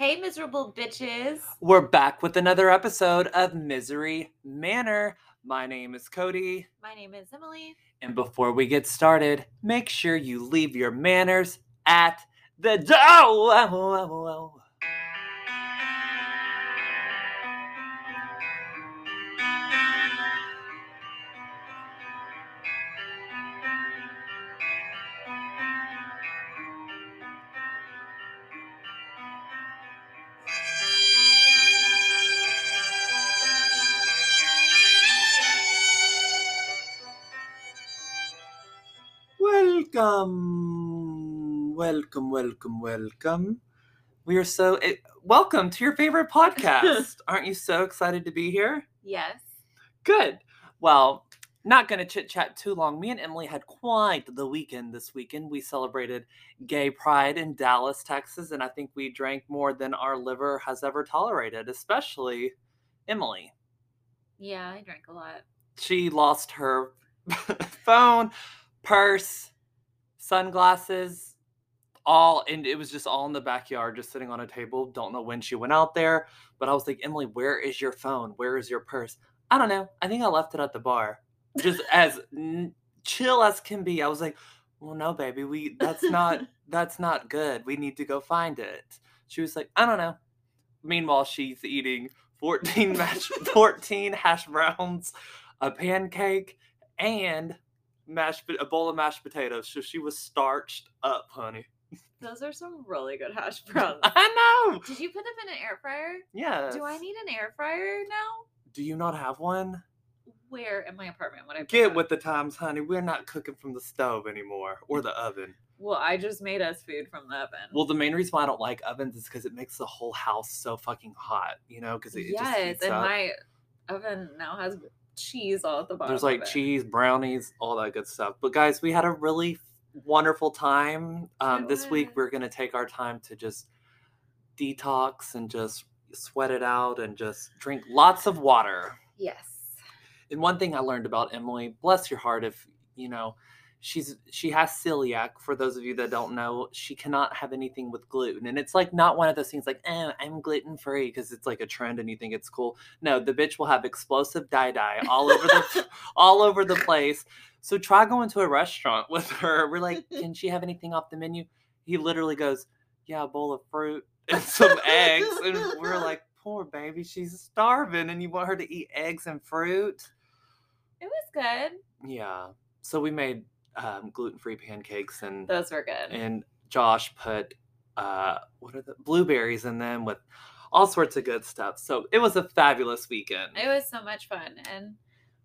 Hey, miserable bitches. We're back with another episode of Misery Manor. My name is Cody. My name is Emily. And before we get started, make sure you leave your manners at the door. Welcome. Welcome to your favorite podcast. Aren't you so excited to be here? Yes. Good. Well, not going to chit-chat too long. Me and Emily had quite the weekend this weekend. We celebrated Gay Pride in Dallas, Texas, and I think we drank more than our liver has ever tolerated, especially Emily. Yeah, I drank a lot. She lost her phone, purse, sunglasses, all, and it was just all in the backyard, just sitting on a table. Don't know when she went out there, but I was like, Emily, where is your phone? Where is your purse? I don't know. I think I left it at the bar. Just as chill as can be. I was like, well, no, baby, that's not good. We need to go find it. She was like, I don't know. Meanwhile, she's eating 14 hash browns, a pancake, and a bowl of mashed potatoes. So she was starched up, honey. Those are some really good hash browns. I know. Did you put them in an air fryer? Yes. Do I need an air fryer now? Do you not have one? Where in my apartment would I put Get them? With the times, honey. We're not cooking from the stove anymore or the oven. Well, I just made us food from the oven. Well, the main reason why I don't like ovens is because it makes the whole house so fucking hot, you know? Because it just heats up. My oven now has cheese all at the bottom. There's like cheese, brownies, all that good stuff. But guys, we had a really wonderful time. This week we're gonna take our time to just detox and just sweat it out and just drink lots of water. Yes. And one thing I learned about Emily, bless your heart, if you know, she has celiac. For those of you that don't know, she cannot have anything with gluten. And it's like not one of those things like, I'm gluten free because it's like a trend and you think it's cool. No, the bitch will have explosive dye all over the all over the place. So try going to a restaurant with her. We're like, can she have anything off the menu? He literally goes, yeah, a bowl of fruit and some eggs. And we're like, poor baby, she's starving and you want her to eat eggs and fruit? It was good. Yeah. So we made gluten-free pancakes, and those were good. And Josh put blueberries in them with all sorts of good stuff. So it was a fabulous weekend. It was so much fun, and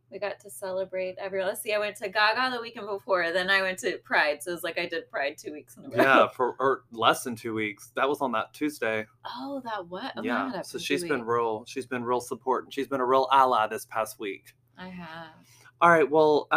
we got to celebrate every. Let's see, I went to Gaga the weekend before, then I went to Pride. So it's like I did Pride 2 weeks in a row. Yeah, or less than 2 weeks. That was on that Tuesday. Oh, that what? Oh, yeah. So she's been real support, and she's been a real ally this past week. I have. All right, well,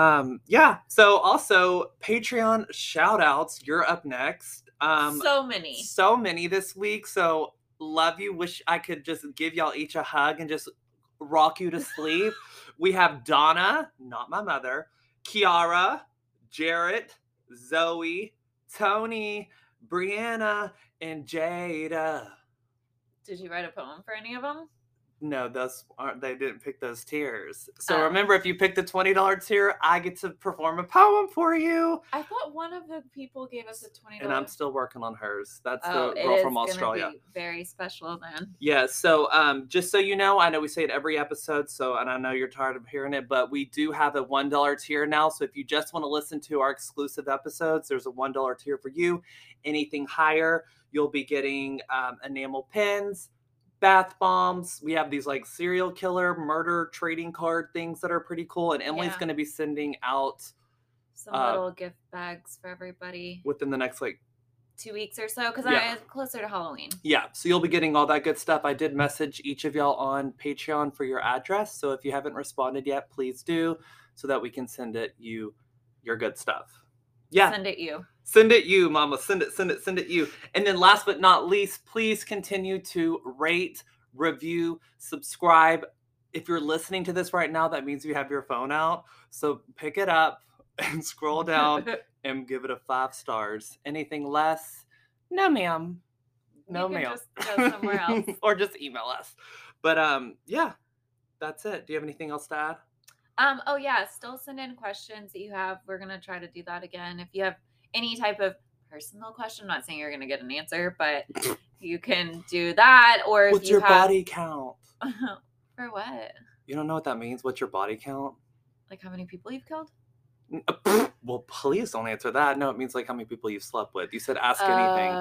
yeah. So also Patreon shout outs. You're up next. So many this week. So love you. Wish I could just give y'all each a hug and just rock you to sleep. We have Donna, not my mother, Kiara, Jarrett, Zoe, Tony, Brianna, and Jada. Did you write a poem for any of them? No, they didn't pick those tiers. So remember, if you pick the $20 tier, I get to perform a poem for you. I thought one of the people gave us a $20. And I'm still working on hers. That's the girl from Australia. Be very special then. Yeah. So just so you know, I know we say it every episode. So, and I know you're tired of hearing it, but we do have a $1 tier now. So if you just want to listen to our exclusive episodes, there's a $1 tier for you. Anything higher, you'll be getting enamel pins, bath bombs. We have these like serial killer murder trading card things that are pretty cool. And Emily's going to be sending out some little gift bags for everybody within the next like 2 weeks or so. Cause I'm closer to Halloween. Yeah. So you'll be getting all that good stuff. I did message each of y'all on Patreon for your address. So if you haven't responded yet, please do so that we can send it you, your good stuff. Yeah. Send it you. Send it you, mama. Send it you. And then last but not least, please continue to rate, review, subscribe. If you're listening to this right now, that means you have your phone out. So pick it up and scroll down and give it a 5 stars. Anything less? No, ma'am. no mail. Just go somewhere else. Or just email us. But yeah, that's it. Do you have anything else to add? Oh yeah, still send in questions that you have. We're gonna try to do that again. If you have any type of personal question, I'm not saying you're gonna get an answer, but you can do that. Or if what's you your have... body count? For what? You don't know what that means? What's your body count? Like how many people you've killed? Well, please don't answer that. No, it means like how many people you've slept with. You said ask anything.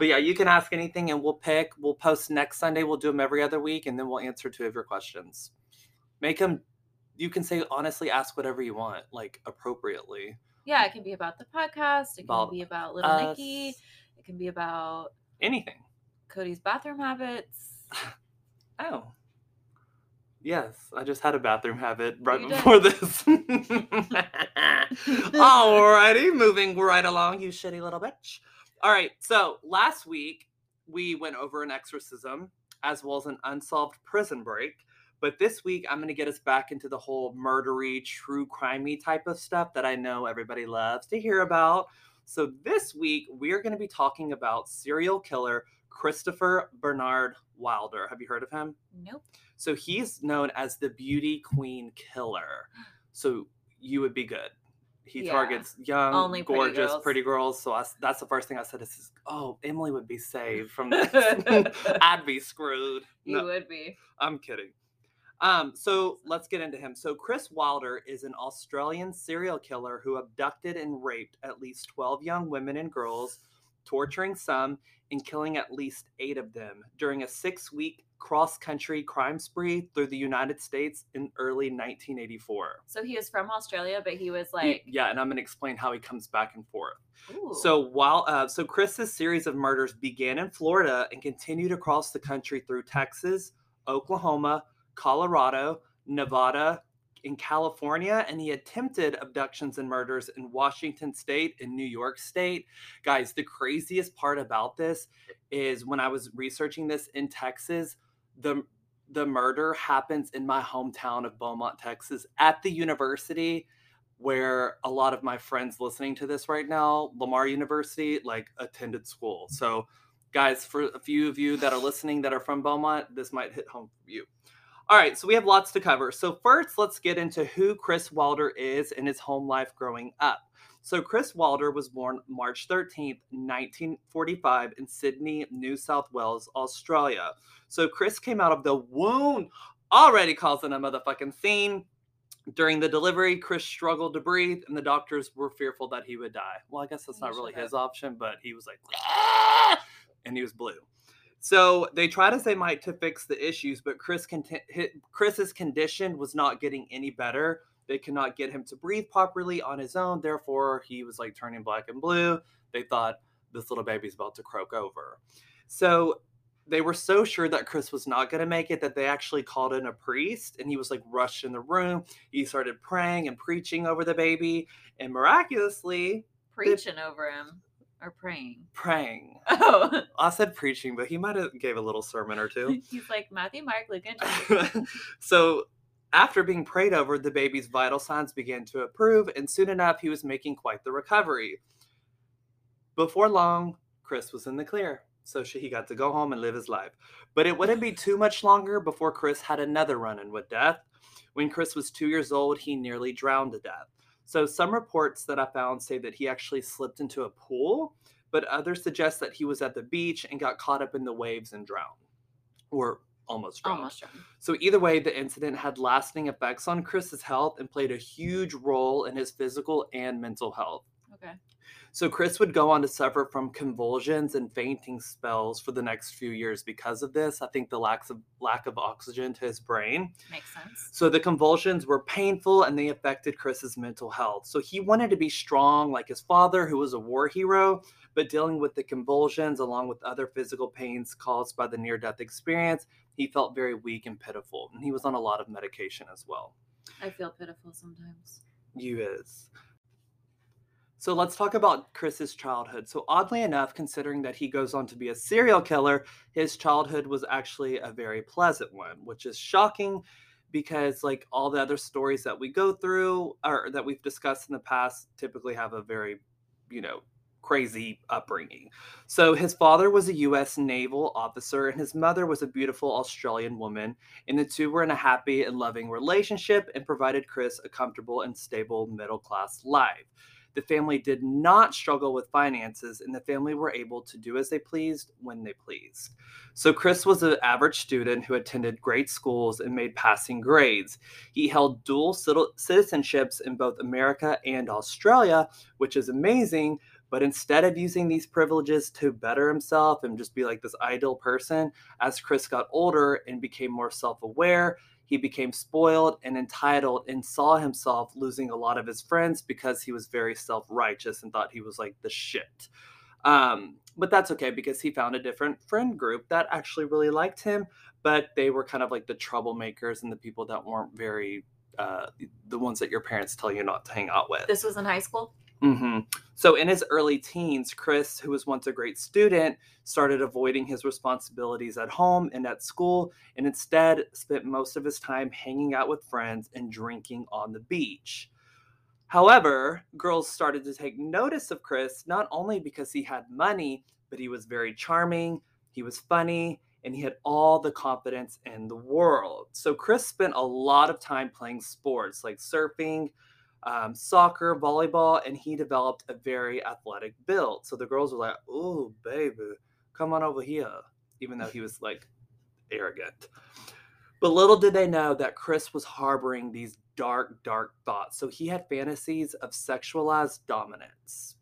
But yeah, you can ask anything and we'll pick. We'll post next Sunday. We'll do them every other week and then we'll answer two of your questions. Make them, you can say honestly, ask whatever you want, like appropriately. Yeah, it can be about the podcast. It can be about Little Nikki. It can be about anything. Cody's bathroom habits. Oh. Yes, I just had a bathroom habit right before this. Alrighty, moving right along, you shitty little bitch. All right, so last week we went over an exorcism as well as an unsolved prison break. But this week I'm going to get us back into the whole murdery, true crimey type of stuff that I know everybody loves to hear about. So this week we're going to be talking about serial killer Christopher Bernard Wilder. Have you heard of him? Nope. So he's known as the Beauty Queen Killer. So you would be good. He targets young, only gorgeous, pretty girls. So that's the first thing I said is, oh, Emily would be saved from this. I'd be screwed. No, you would be. I'm kidding. So let's get into him. So Chris Wilder is an Australian serial killer who abducted and raped at least 12 young women and girls, torturing some and killing at least 8 of them during a 6-week cross-country crime spree through the United States in early 1984. So he was from Australia, but he was like... Yeah, and I'm going to explain how he comes back and forth. Ooh. So while so Chris's series of murders began in Florida and continued across the country through Texas, Oklahoma, Colorado, Nevada, in California, and he attempted abductions and murders in Washington State and New York State. Guys, the craziest part about this is when I was researching this in Texas, the murder happens in my hometown of Beaumont, Texas, at the university where a lot of my friends listening to this right now, Lamar University, like attended school. So guys, for a few of you that are listening that are from Beaumont, this might hit home for you. All right, so we have lots to cover. So first, let's get into who Chris Wilder is and his home life growing up. So Chris Wilder was born March 13th, 1945 in Sydney, New South Wales, Australia. So Chris came out of the womb already causing a motherfucking scene. During the delivery, Chris struggled to breathe, and the doctors were fearful that he would die. Well, I guess that's not really his option, but he was like, ah! And he was blue. So they tried as they might to fix the issues, but Chris's condition was not getting any better. They could not get him to breathe properly on his own. Therefore, he was like turning black and blue. They thought this little baby's about to croak over. So they were so sure that Chris was not going to make it that they actually called in a priest, and he was like rushed in the room. He started praying and preaching over the baby, and miraculously... Preaching over him. Or praying. Praying. Oh. I said preaching, but he might have gave a little sermon or two. He's like, Matthew, Mark, Luke, and John. So after being prayed over, the baby's vital signs began to improve, and soon enough, he was making quite the recovery. Before long, Chris was in the clear, so he got to go home and live his life. But it wouldn't be too much longer before Chris had another run-in with death. When Chris was 2 years old, he nearly drowned to death. So some reports that I found say that he actually slipped into a pool, but others suggest that he was at the beach and got caught up in the waves and drowned, or almost drowned. So either way, the incident had lasting effects on Chris's health and played a huge role in his physical and mental health. Okay. So Chris would go on to suffer from convulsions and fainting spells for the next few years because of this. I think the lack of oxygen to his brain. Makes sense. So the convulsions were painful and they affected Chris's mental health. So he wanted to be strong like his father, who was a war hero, but dealing with the convulsions along with other physical pains caused by the near-death experience, he felt very weak and pitiful. And he was on a lot of medication as well. I feel pitiful sometimes. You is. So let's talk about Chris's childhood. So oddly enough, considering that he goes on to be a serial killer, his childhood was actually a very pleasant one, which is shocking because like all the other stories that we go through or that we've discussed in the past typically have a very, crazy upbringing. So his father was a U.S. naval officer and his mother was a beautiful Australian woman, and the two were in a happy and loving relationship and provided Chris a comfortable and stable middle-class life. The family did not struggle with finances, and the family were able to do as they pleased when they pleased. So Chris was an average student who attended great schools and made passing grades. He held dual citizenships in both America and Australia, which is amazing, but instead of using these privileges to better himself and just be like this ideal person, as Chris got older and became more self-aware, he became spoiled and entitled and saw himself losing a lot of his friends because he was very self-righteous and thought he was like the shit. But that's okay because he found a different friend group that actually really liked him, but they were kind of like the troublemakers and the people that weren't very, the ones that your parents tell you not to hang out with. This was in high school? Mm-hmm. So in his early teens, Chris, who was once a great student, started avoiding his responsibilities at home and at school, and instead spent most of his time hanging out with friends and drinking on the beach. However, girls started to take notice of Chris, not only because he had money, but he was very charming, he was funny, and he had all the confidence in the world. So Chris spent a lot of time playing sports like surfing, soccer, volleyball, and he developed a very athletic build. So the girls were like, "Oh, baby, come on over here," even though he was like arrogant. But little did they know that Chris was harboring these dark, dark thoughts. So he had fantasies of sexualized dominance.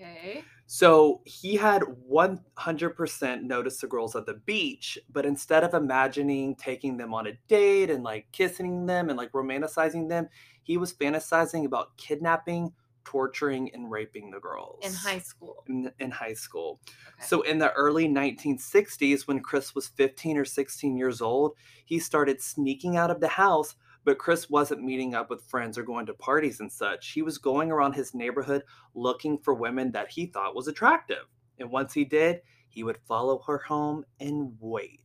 Okay. So he had 100% noticed the girls at the beach, but instead of imagining taking them on a date and like kissing them and like romanticizing them, he was fantasizing about kidnapping, torturing, and raping the girls. In high school. In high school. Okay. So in the early 1960s, when Chris was 15 or 16 years old, he started sneaking out of the house. But Chris wasn't meeting up with friends or going to parties and such. He was going around his neighborhood looking for women that he thought was attractive. And once he did, he would follow her home and wait.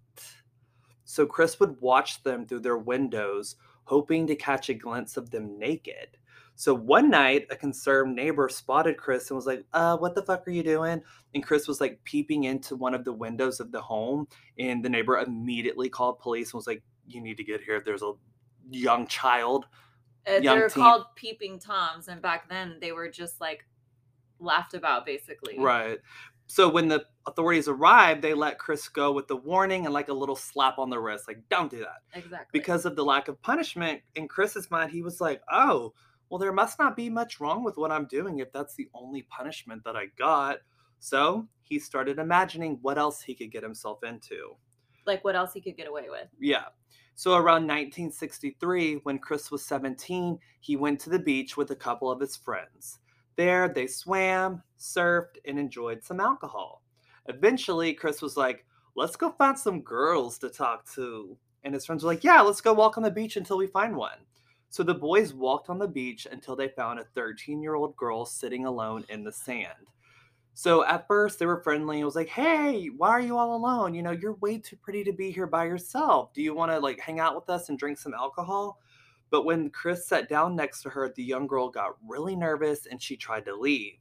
So Chris would watch them through their windows, hoping to catch a glimpse of them naked. So one night, a concerned neighbor spotted Chris and was like, what the fuck are you doing?" And Chris was like peeping into one of the windows of the home. And the neighbor immediately called police and was like, "You need to get here. There's a young child." They're called peeping toms, and back then they were just like laughed about, basically. Right. So when the authorities arrived, they let Chris go with the warning and like a little slap on the wrist, like, "Don't do that." Exactly. Because of the lack of punishment in Chris's mind, he was like, "Oh, well, there must not be much wrong with what I'm doing if that's the only punishment that I got." So he started imagining what else he could get himself into. Like what else he could get away with. Yeah. So around 1963, when Chris was 17, he went to the beach with a couple of his friends. There, they swam, surfed, and enjoyed some alcohol. Eventually, Chris was like, "Let's go find some girls to talk to." And his friends were like, "Yeah, let's go walk on the beach until we find one." So the boys walked on the beach until they found a 13-year-old girl sitting alone in the sand. So at first they were friendly and was like, "Hey, why are you all alone? You know, you're way too pretty to be here by yourself. Do you want to like hang out with us and drink some alcohol?" But when Chris sat down next to her, the young girl got really nervous and she tried to leave.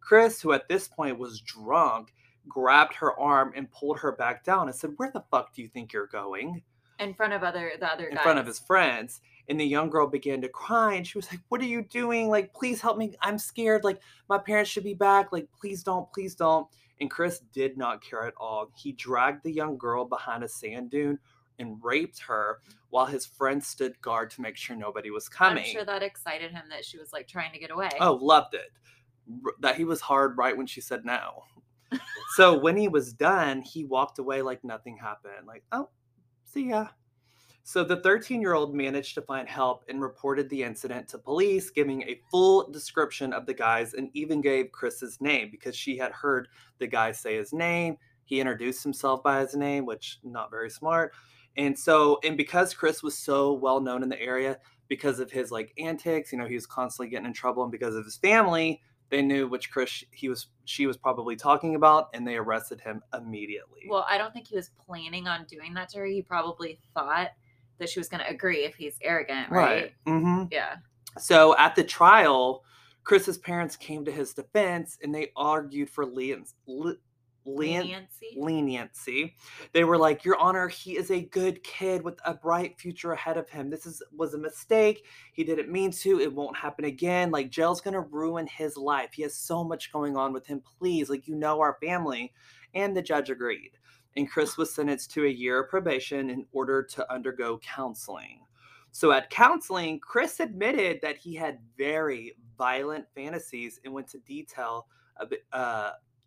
Chris, who at this point was drunk, grabbed her arm and pulled her back down and said, "Where the fuck do you think you're going?" In front of the other guys. In front of his friends. And the young girl began to cry, and she was like, "What are you doing? Like, please help me. I'm scared. Like, my parents should be back. Like, please don't, please don't." And Chris did not care at all. He dragged the young girl behind a sand dune and raped her while his friends stood guard to make sure nobody was coming. I'm sure that excited him that she was, like, trying to get away. Oh, loved it. That he was hard right when she said no. So when he was done, he walked away like nothing happened. Like, "Oh, see ya." So the 13-year-old managed to find help and reported the incident to police, giving a full description of the guys and even gave Chris's name because she had heard the guy say his name. He introduced himself by his name, which not very smart. And because Chris was so well known in the area because of his like antics, you know, he was constantly getting in trouble, and because of his family, they knew which Chris she was probably talking about, and they arrested him immediately. Well, I don't think he was planning on doing that to her. He probably thought that she was going to agree if he's arrogant, right? Mm-hmm. Yeah. So at the trial, Chris's parents came to his defense, and they argued for leniency. They were like, Your Honor, he is a good kid with a bright future ahead of him. This was a mistake. He didn't mean to. It won't happen again. Like, jail's going to ruin his life. He has so much going on with him. Please, like, you know, our family. And the judge agreed. And Chris was sentenced to a year of probation in order to undergo counseling. So at counseling, Chris admitted that he had very violent fantasies and went to detail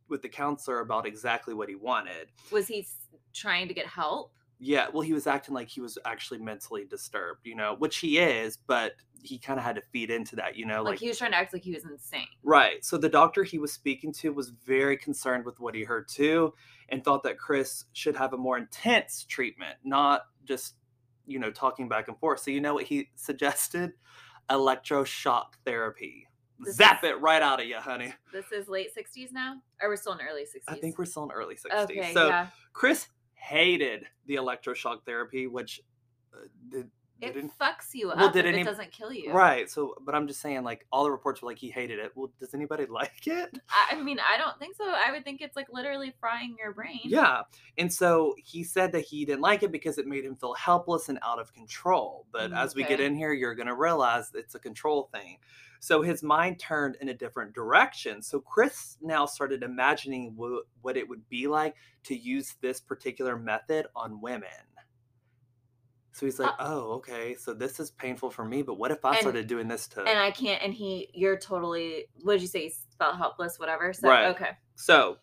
with the counselor about exactly what he wanted. Was he trying to get help? Yeah, well, he was acting like he was actually mentally disturbed, you know, which he is, but he kind of had to feed into that, you know. Like he was trying to act like he was insane. Right. So the doctor he was speaking to was very concerned with what he heard, too, and thought that Chris should have a more intense treatment, not just, you know, talking back and forth. So you know what he suggested? Electroshock therapy. Zap it right out of you, honey. This is late 60s now? Or we're still in early 60s? I think we're still in early 60s. Okay, so yeah. Chris hated the electroshock therapy, which didn't fucks you up if it doesn't kill you. Right. So, but I'm just saying, like, all the reports were like, he hated it. Well, does anybody like it? I mean, I don't think so. I would think it's like literally frying your brain. Yeah. And so he said that he didn't like it because it made him feel helpless and out of control. But as we get in here, you're going to realize it's a control thing. So his mind turned in a different direction. So Chris now started imagining what it would be like to use this particular method on women. So he's like, oh, okay, so this is painful for me, but what if I started doing this to... And I can't, and you're totally, what did you say, felt helpless, whatever? So, right. Okay. So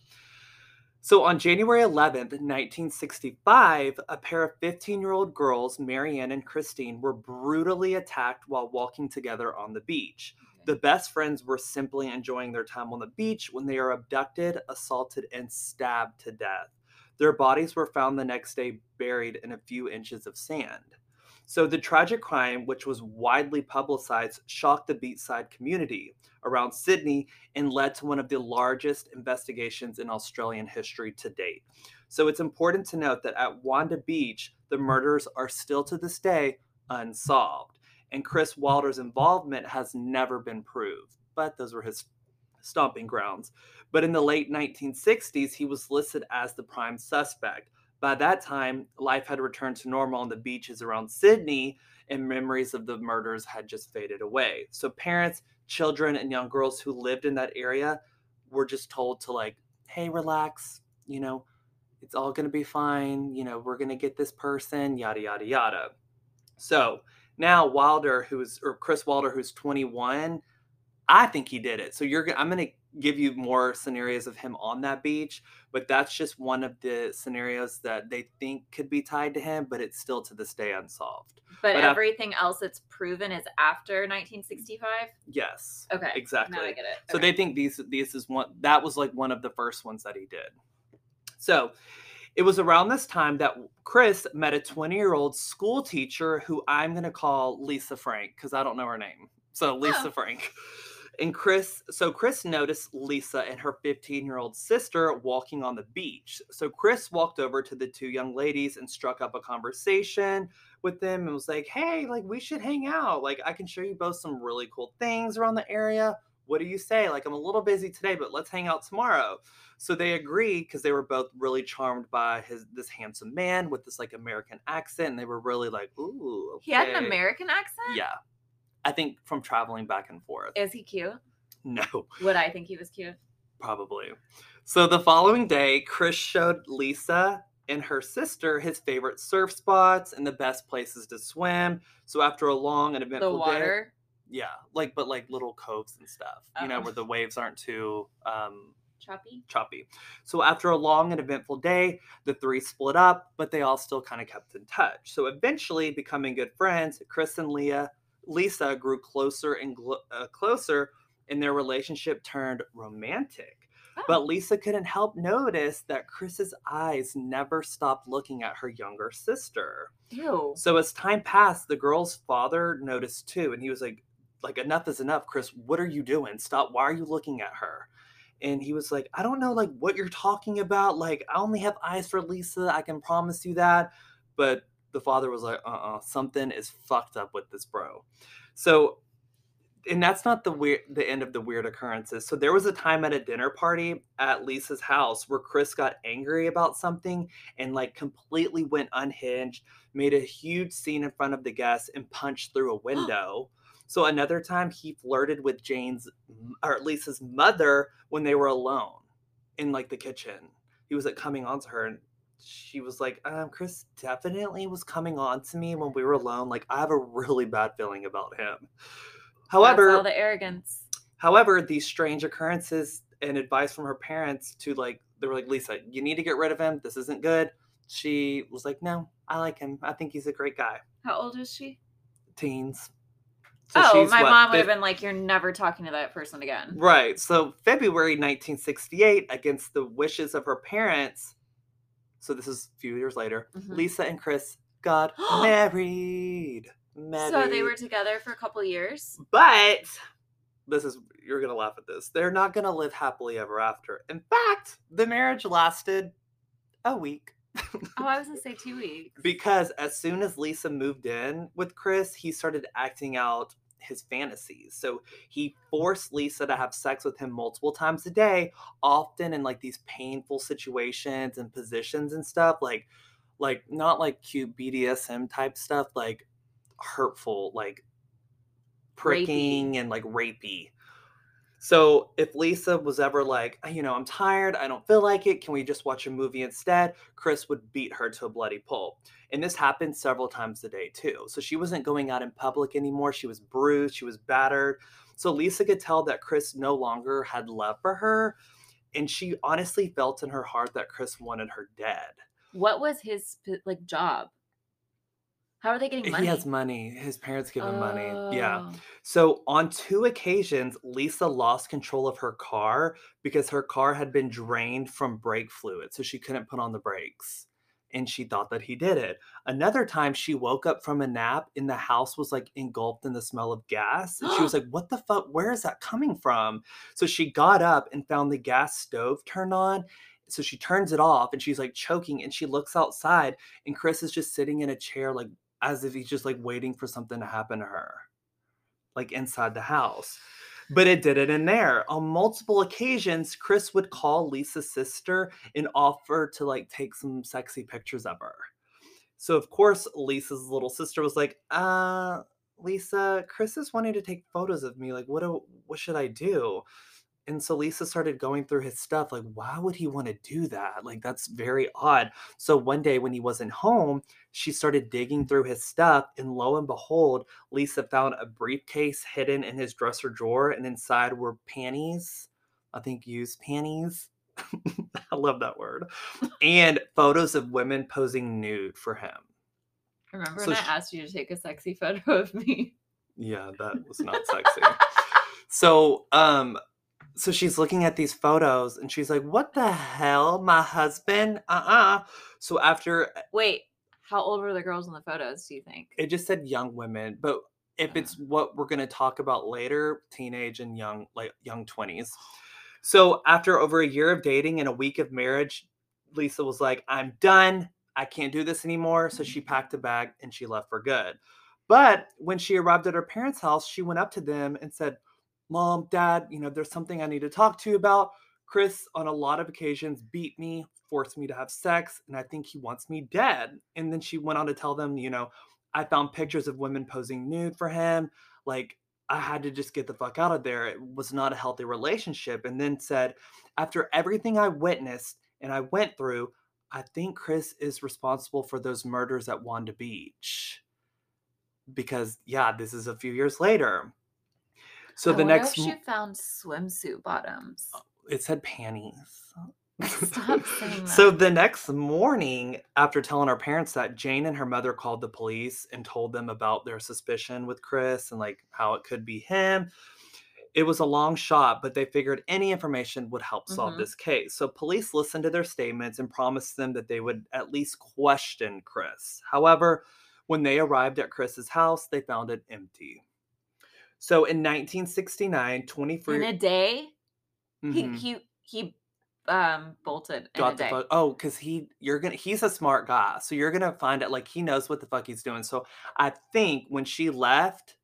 on January 11th, 1965, a pair of 15-year-old girls, Marianne and Christine, were brutally attacked while walking together on the beach. The best friends were simply enjoying their time on the beach when they are abducted, assaulted, and stabbed to death. Their bodies were found the next day buried in a few inches of sand. So the tragic crime, which was widely publicized, shocked the beachside community around Sydney and led to one of the largest investigations in Australian history to date. So it's important to note that at Wanda Beach, the murders are still to this day unsolved. And Chris Wilder's involvement has never been proved. But those were his stomping grounds. But in the late 1960s, he was listed as the prime suspect. By that time, life had returned to normal on the beaches around Sydney, and memories of the murders had just faded away. So parents, children, and young girls who lived in that area were just told to, like, hey, relax, you know, it's all going to be fine, you know, we're going to get this person, yada, yada, yada. So now Chris Wilder, who's 21, I think he did it. So I'm going to give you more scenarios of him on that beach, but that's just one of the scenarios that they think could be tied to him, but it's still to this day unsolved. But everything else that's proven is after 1965? Yes. Okay. Exactly. Now I get it. So okay. They think these is one, that was like one of the first ones that he did. So it was around this time that Chris met a 20-year-old school teacher who I'm going to call Lisa Frank because I don't know her name. So Lisa Frank. And Chris noticed Lisa and her 15-year-old sister walking on the beach. So Chris walked over to the two young ladies and struck up a conversation with them and was like, hey, like, we should hang out. Like, I can show you both some really cool things around the area. What do you say? Like, I'm a little busy today, but let's hang out tomorrow. So they agreed because they were both really charmed by this handsome man with this, like, American accent. And they were really like, ooh, okay. He had an American accent? Yeah. I think from traveling back and forth. Is he cute? No. Would I think he was cute? Probably. So the following day, Chris showed Lisa and her sister his favorite surf spots and the best places to swim. So after a long and eventful day. The water? Yeah. Like little coves and stuff, you know, where the waves aren't too... Choppy. So after a long and eventful day, the three split up, but they all still kind of kept in touch. So eventually, becoming good friends, Chris and Lisa grew closer and closer, and their relationship turned romantic. Oh. But Lisa couldn't help notice that Chris's eyes never stopped looking at her younger sister. Ew. So as time passed, the girl's father noticed too, and he was like, enough is enough, Chris. What are you doing? Stop. Why are you looking at her? And he was like, I don't know, like, what you're talking about. Like, I only have eyes for Lisa. I can promise you that. But the father was like, something is fucked up with this bro. So And that's not the end of the weird occurrences. So there was a time at a dinner party at Lisa's house where Chris got angry about something and like completely went unhinged, made a huge scene in front of the guests and punched through a window. So another time he flirted with Jane's or Lisa's mother when they were alone in like the kitchen. He was like coming on to her and she was like, Chris definitely was coming on to me when we were alone. Like I have a really bad feeling about him. However, that's all the arrogance. However, these strange occurrences and advice from her parents to like, they were like, Lisa, you need to get rid of him. This isn't good. She was like, no, I like him. I think he's a great guy. How old is she? Teens. So mom would have been like, you're never talking to that person again. Right. So February 1968, against the wishes of her parents. So this is a few years later. Mm-hmm. Lisa and Chris got married. So they were together for a couple years. But this is, you're going to laugh at this. They're not going to live happily ever after. In fact, the marriage lasted a week. I was going to say 2 weeks. Because as soon as Lisa moved in with Chris, he started acting out his fantasies. So he forced Lisa to have sex with him multiple times a day, often in like these painful situations and positions and stuff. Like not like cute BDSM type stuff, like hurtful, like pricking rapey. And like rapey. So if Lisa was ever like, you know, I'm tired, I don't feel like it, can we just watch a movie instead? Chris would beat her to a bloody pulp. And this happened several times a day too. So she wasn't going out in public anymore. She was bruised, she was battered. So Lisa could tell that Chris no longer had love for her. And she honestly felt in her heart that Chris wanted her dead. What was his like job? How are they getting money? He has money. His parents give him money. Yeah. So on 2 occasions, Lisa lost control of her car because her car had been drained from brake fluid. So she couldn't put on the brakes. And she thought that he did it. Another time she woke up from a nap and the house was like engulfed in the smell of gas. And she was like, what the fuck? Where is that coming from? So she got up and found the gas stove turned on. So she turns it off and she's like choking and she looks outside and Chris is just sitting in a chair like, as if he's just like waiting for something to happen to her, like inside the house. But it did it in there. On multiple occasions, Chris would call Lisa's sister and offer to like take some sexy pictures of her. So of course, Lisa's little sister was like, Lisa, Chris is wanting to take photos of me. Like, what should I do? And so Lisa started going through his stuff. Like, why would he want to do that? Like, that's very odd. So one day when he wasn't home, she started digging through his stuff. And lo and behold, Lisa found a briefcase hidden in his dresser drawer. And inside were panties. I think used panties. I love that word. And photos of women posing nude for him. Remember when I asked you to take a sexy photo of me? Yeah, that was not sexy. So she's looking at these photos and she's like, what the hell? My husband? So after... Wait, how old were the girls in the photos, do you think? It just said young women, but if it's what we're going to talk about later, teenage and young, like young 20s. So after over a year of dating and a week of marriage, Lisa was like, I'm done. I can't do this anymore. So she packed a bag and she left for good. But when she arrived at her parents' house, she went up to them and said, Mom, Dad, you know, there's something I need to talk to you about. Chris, on a lot of occasions, beat me, forced me to have sex, and I think he wants me dead. And then she went on to tell them, you know, I found pictures of women posing nude for him. Like, I had to just get the fuck out of there. It was not a healthy relationship. And then said, after everything I witnessed and I went through, I think Chris is responsible for those murders at Wanda Beach. Because, yeah, this is a few years later. So the next, she found swimsuit bottoms. It said panties. Stop saying that. So the next morning, after telling her parents that, Jane and her mother called the police and told them about their suspicion with Chris and like how it could be him. It was a long shot, but they figured any information would help solve this case. So police listened to their statements and promised them that they would at least question Chris. However, when they arrived at Chris's house, they found it empty. So in 1969, 23 in a day, he bolted. Got in a day. He's a smart guy, so you're gonna find out. Like he knows what the fuck he's doing. So I think when she left,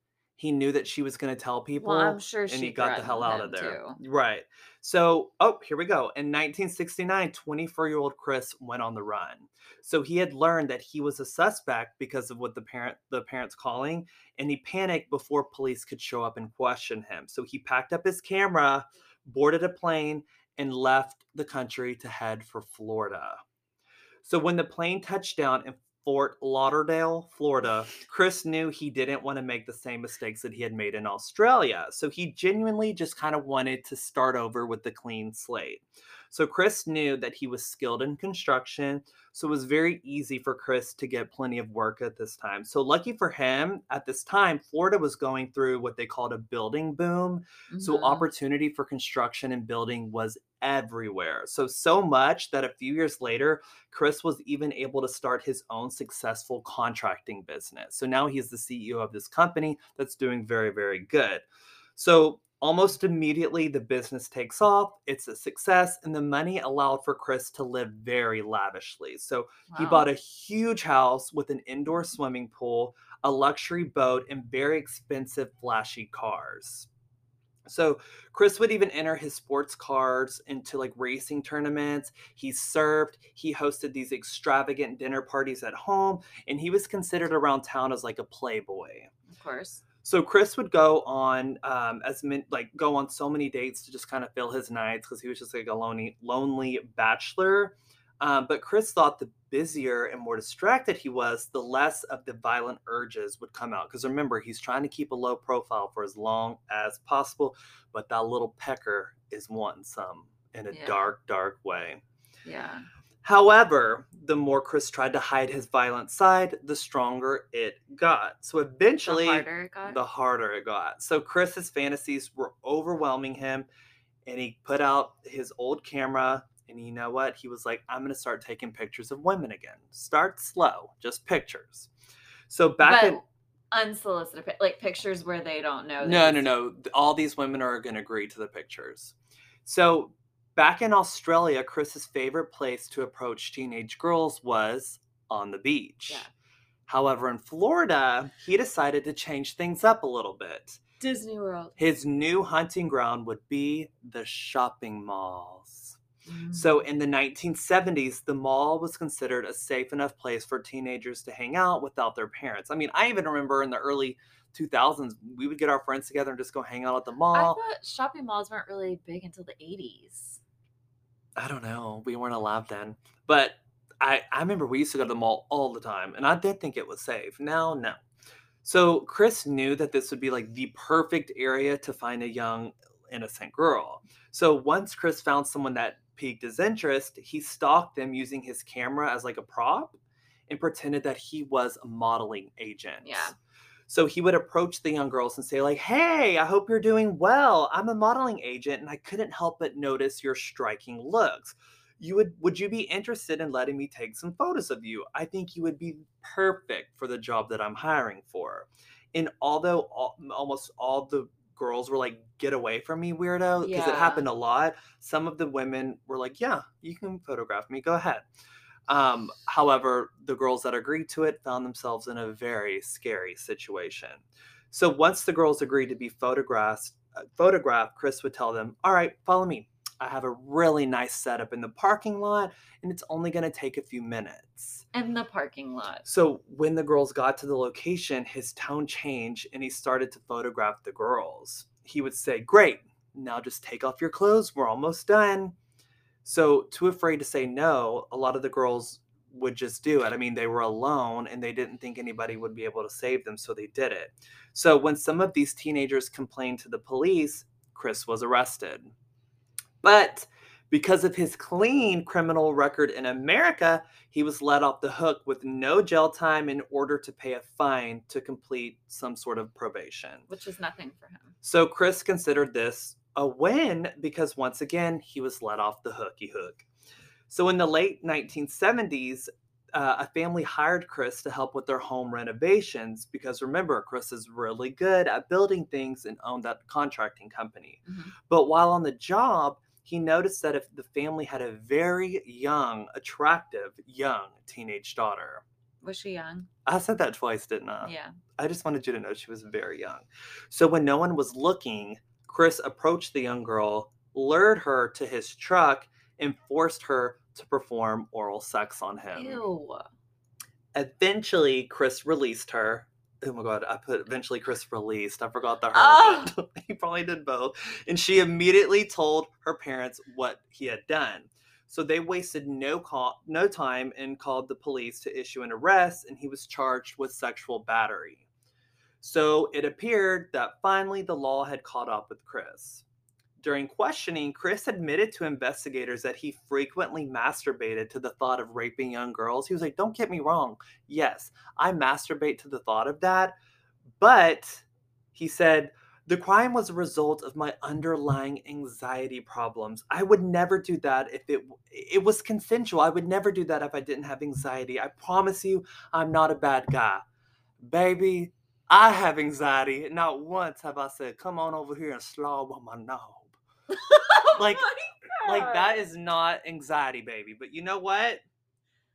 He knew that she was going to tell people. Well, I'm sure she got the hell out of there. Too. Right. So, oh, here we go. In 1969, 24-year-old Chris went on the run. So he had learned that he was a suspect because of what the parents calling, and he panicked before police could show up and question him. So he packed up his camera, boarded a plane, and left the country to head for Florida. So when the plane touched down in Fort Lauderdale, Florida, Chris knew he didn't want to make the same mistakes that he had made in Australia. So he genuinely just kind of wanted to start over with the clean slate. So Chris knew that he was skilled in construction. So it was very easy for Chris to get plenty of work at this time. So lucky for him, at this time, Florida was going through what they called a building boom. Mm-hmm. So opportunity for construction and building was everywhere. So much that a few years later, Chris was even able to start his own successful contracting business. So now he's the CEO of this company that's doing very, very good. So almost immediately, the business takes off. It's a success, and the money allowed for Chris to live very lavishly. So he bought a huge house with an indoor swimming pool, a luxury boat, and very expensive, flashy cars. So Chris would even enter his sports cars into like racing tournaments. He surfed. He hosted these extravagant dinner parties at home, and he was considered around town as like a playboy. Of course. So Chris would go on go on so many dates to just kind of fill his nights because he was just like a lonely bachelor. But Chris thought the busier and more distracted he was, the less of the violent urges would come out. Because remember, he's trying to keep a low profile for as long as possible, but that little pecker is wanting some in a dark, dark way. Yeah. However, the more Chris tried to hide his violent side, the stronger it got. So eventually, the harder it got. So Chris's fantasies were overwhelming him, and he put out his old camera. And you know what? He was like, I'm going to start taking pictures of women again. Start slow. Just pictures. So unsolicited, like pictures where they don't know. No. All these women are going to agree to the pictures. So back in Australia, Chris's favorite place to approach teenage girls was on the beach. Yeah. However, in Florida, he decided to change things up a little bit. Disney World. His new hunting ground would be the shopping malls. So in the 1970s, the mall was considered a safe enough place for teenagers to hang out without their parents. I mean, I even remember in the early 2000s, we would get our friends together and just go hang out at the mall. I thought shopping malls weren't really big until the 80s. I don't know. We weren't allowed then. But I remember we used to go to the mall all the time, and I did think it was safe. Now, no. So Chris knew that this would be like the perfect area to find a young, innocent girl. So once Chris found someone that piqued his interest, he stalked them using his camera as like a prop and pretended that he was a modeling agent. Yeah. So he would approach the young girls and say like, hey, I hope you're doing well. I'm a modeling agent and I couldn't help but notice your striking looks. Would you be interested in letting me take some photos of you? I think you would be perfect for the job that I'm hiring for. And although almost all the girls were like, get away from me, weirdo, because it happened a lot. Some of the women were like, yeah, you can photograph me, go ahead. However, the girls that agreed to it found themselves in a very scary situation. So once the girls agreed to be photographed, Chris would tell them, all right, follow me. I have a really nice setup in the parking lot, and it's only going to take a few minutes. In the parking lot. So when the girls got to the location, his tone changed, and he started to photograph the girls. He would say, great, now just take off your clothes. We're almost done. So too afraid to say no, a lot of the girls would just do it. I mean, they were alone, and they didn't think anybody would be able to save them, so they did it. So when some of these teenagers complained to the police, Chris was arrested. But because of his clean criminal record in America, he was let off the hook with no jail time in order to pay a fine to complete some sort of probation. Which is nothing for him. So Chris considered this a win because once again, he was let off the hooky hook. So in the late 1970s, a family hired Chris to help with their home renovations because remember, Chris is really good at building things and owned that contracting company. Mm-hmm. But while on the job, he noticed that if the family had a very young, attractive, young teenage daughter. Was she young? I said that twice, didn't I? Yeah. I just wanted you to know she was very young. So when no one was looking, Chris approached the young girl, lured her to his truck, and forced her to perform oral sex on him. Ew. Eventually, Chris released her. Oh my God, I put eventually Chris released. I forgot the her. Oh. He probably did both. And she immediately told her parents what he had done. So they wasted no time and called the police to issue an arrest, and he was charged with sexual battery. So it appeared that finally the law had caught up with Chris. During questioning, Chris admitted to investigators that he frequently masturbated to the thought of raping young girls. He was like, don't get me wrong. Yes, I masturbate to the thought of that. But he said, the crime was a result of my underlying anxiety problems. I would never do that if it was consensual. I would never do that if I didn't have anxiety. I promise you, I'm not a bad guy. Baby, I have anxiety. Not once have I said, come on over here and slob on my knob. Like that is not anxiety, baby. But you know what?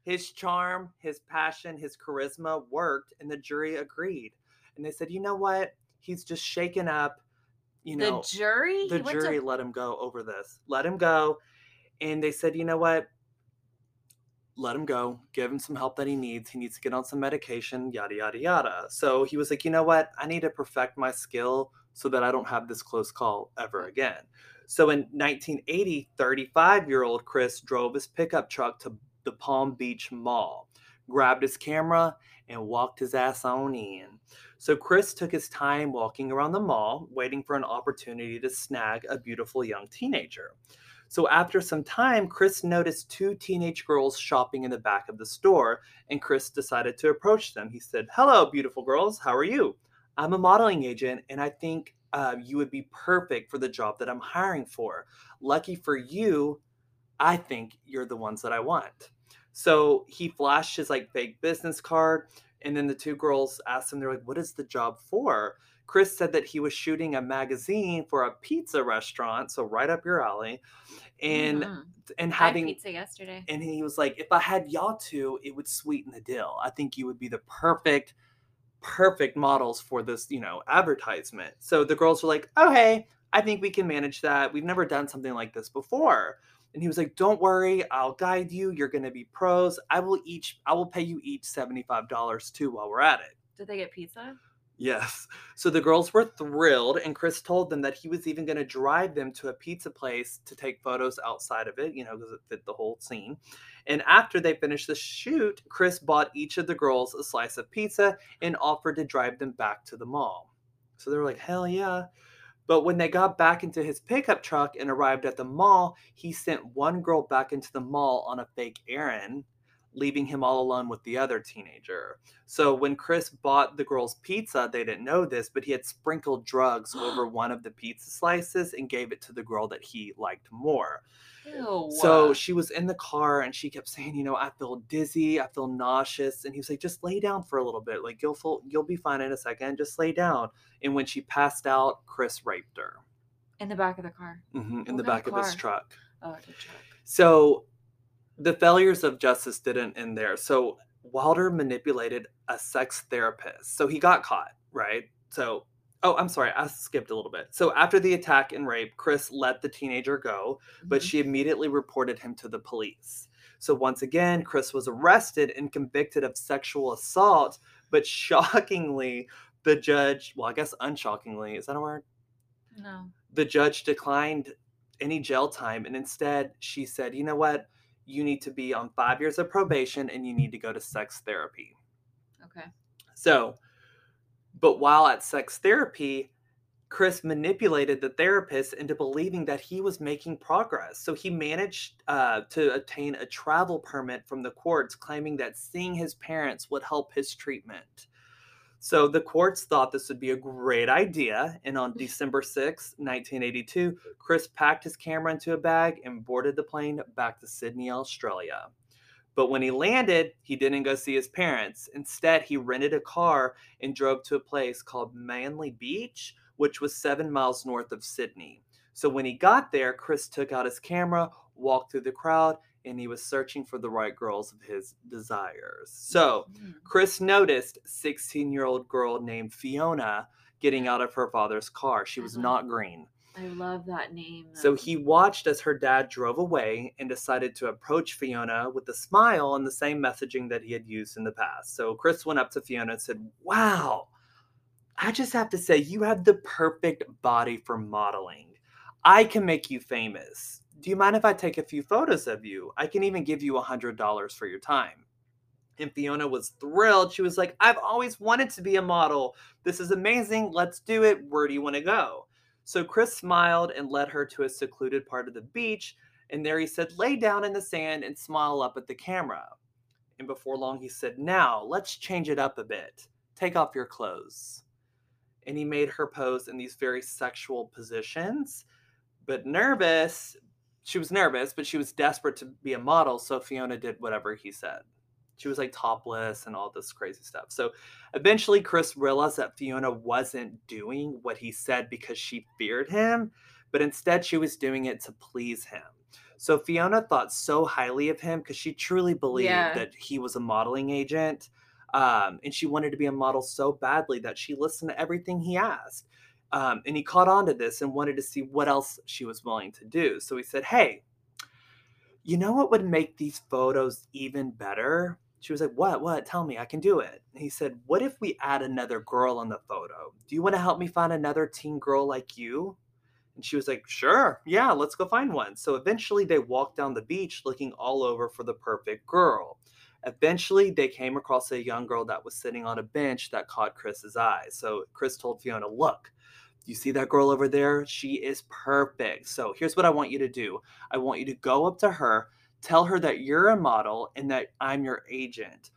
His charm, his passion, his charisma worked, and the jury agreed. And they said, you know what? He's just shaken up. You know, the jury? The jury let him go over this. Let him go. And they said, you know what? Let him go. Give him some help that he needs. He needs to get on some medication, yada, yada, yada. So he was like, you know what? I need to perfect my skill so that I don't have this close call ever again. So in 1980, 35-year-old Chris drove his pickup truck to the Palm Beach Mall, grabbed his camera, and walked his ass on in. So Chris took his time walking around the mall, waiting for an opportunity to snag a beautiful young teenager. So after some time, Chris noticed two teenage girls shopping in the back of the store, and Chris decided to approach them. He said, hello, beautiful girls. How are you? I'm a modeling agent, and I think you would be perfect for the job that I'm hiring for. Lucky for you, I think you're the ones that I want. So he flashed his fake business card, and then the two girls asked him, they're like, what is the job for? Chris said that he was shooting a magazine for a pizza restaurant, so right up your alley, and having I had pizza yesterday. And he was like, if I had y'all two, it would sweeten the deal. I think you would be the perfect models for this, advertisement. So the girls were like, oh, hey, I think we can manage that. We've never done something like this before. And he was like, don't worry, I'll guide you. You're going to be pros. I will pay you each $75 too while we're at it. Did they get pizza? Yes. So the girls were thrilled, and Chris told them that he was even going to drive them to a pizza place to take photos outside of it, because it fit the whole scene. And after they finished the shoot, Chris bought each of the girls a slice of pizza and offered to drive them back to the mall. So they were like, hell yeah. But when they got back into his pickup truck and arrived at the mall, he sent one girl back into the mall on a fake errand, leaving him all alone with the other teenager. So when Chris bought the girls pizza, they didn't know this, but he had sprinkled drugs over one of the pizza slices and gave it to the girl that he liked more. Ew. So she was in the car, and she kept saying, I feel dizzy, I feel nauseous. And he was like, just lay down for a little bit. Like, you'll be fine in a second. Just lay down. And when she passed out, Chris raped her. In the back of the car? Mm-hmm. In the back of his truck. Oh, the truck. So the failures of justice didn't end there. So Wilder manipulated a sex therapist. So he got caught, right? So, I'm sorry, I skipped a little bit. So after the attack and rape, Chris let the teenager go, but she immediately reported him to the police. So once again, Chris was arrested and convicted of sexual assault, but shockingly, the judge, well, I guess unshockingly, is that a word? No. The judge declined any jail time, and instead she said, you know what? You need to be on 5 years of probation, and you need to go to sex therapy. Okay. So, but while at sex therapy, Chris manipulated the therapist into believing that he was making progress. So he managed to obtain a travel permit from the courts, claiming that seeing his parents would help his treatment. So the courts thought this would be a great idea, and on December 6, 1982, Chris packed his camera into a bag and boarded the plane back to Sydney, Australia. But when he landed, he didn't go see his parents. Instead, he rented a car and drove to a place called Manly Beach, which was 7 miles north of Sydney. So when he got there, Chris took out his camera, walked through the crowd, and he was searching for the right girls of his desires. So Chris noticed a 16-year-old girl named Fiona getting out of her father's car. She was not green. I love that name. So he watched as her dad drove away and decided to approach Fiona with a smile and the same messaging that he had used in the past. So Chris went up to Fiona and said, "Wow, I just have to say you have the perfect body for modeling. I can make you famous. Do you mind if I take a few photos of you? I can even give you $100 for your time." And Fiona was thrilled. She was like, "I've always wanted to be a model. This is amazing. Let's do it. Where do you want to go?" So Chris smiled and led her to a secluded part of the beach, and there he said, "Lay down in the sand and smile up at the camera." And before long, he said, "Now, let's change it up a bit. Take off your clothes." And he made her pose in these very sexual positions, but nervous. She was nervous, but she was desperate to be a model, so Fiona did whatever he said. She was like topless and all this crazy stuff. So eventually Chris realized that Fiona wasn't doing what he said because she feared him, but instead she was doing it to please him. So Fiona thought so highly of him because she truly believed that he was a modeling agent. And she wanted to be a model so badly that she listened to everything he asked. And he caught on to this and wanted to see what else she was willing to do. So he said, "Hey, you know what would make these photos even better?" She was like, What? Tell me, I can do it. And he said, "What if we add another girl in the photo? Do you want to help me find another teen girl like you?" And she was like, "Sure, yeah, let's go find one." So eventually they walked down the beach looking all over for the perfect girl. Eventually they came across a young girl that was sitting on a bench that caught Chris's eye. So Chris told Fiona, "Look, you see that girl over there? She is perfect. So here's what I want you to do. I want you to go up to her, tell her that you're a model and that I'm your agent.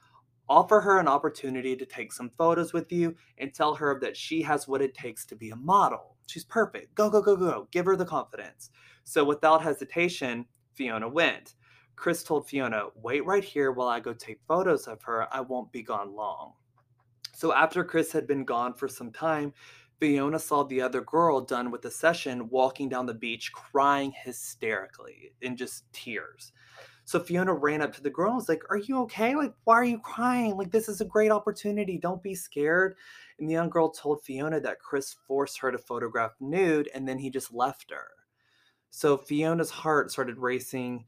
Offer her an opportunity to take some photos with you and tell her that she has what it takes to be a model. She's perfect. Go, go, go, go. Give her the confidence." So without hesitation, Fiona went. Chris told Fiona, "Wait right here while I go take photos of her. I won't be gone long." So after Chris had been gone for some time, Fiona saw the other girl done with the session walking down the beach crying hysterically in just tears. So Fiona ran up to the girl and was like, "Are you okay? Like, why are you crying? Like, this is a great opportunity. Don't be scared." And the young girl told Fiona that Chris forced her to photograph nude and then he just left her. So Fiona's heart started racing.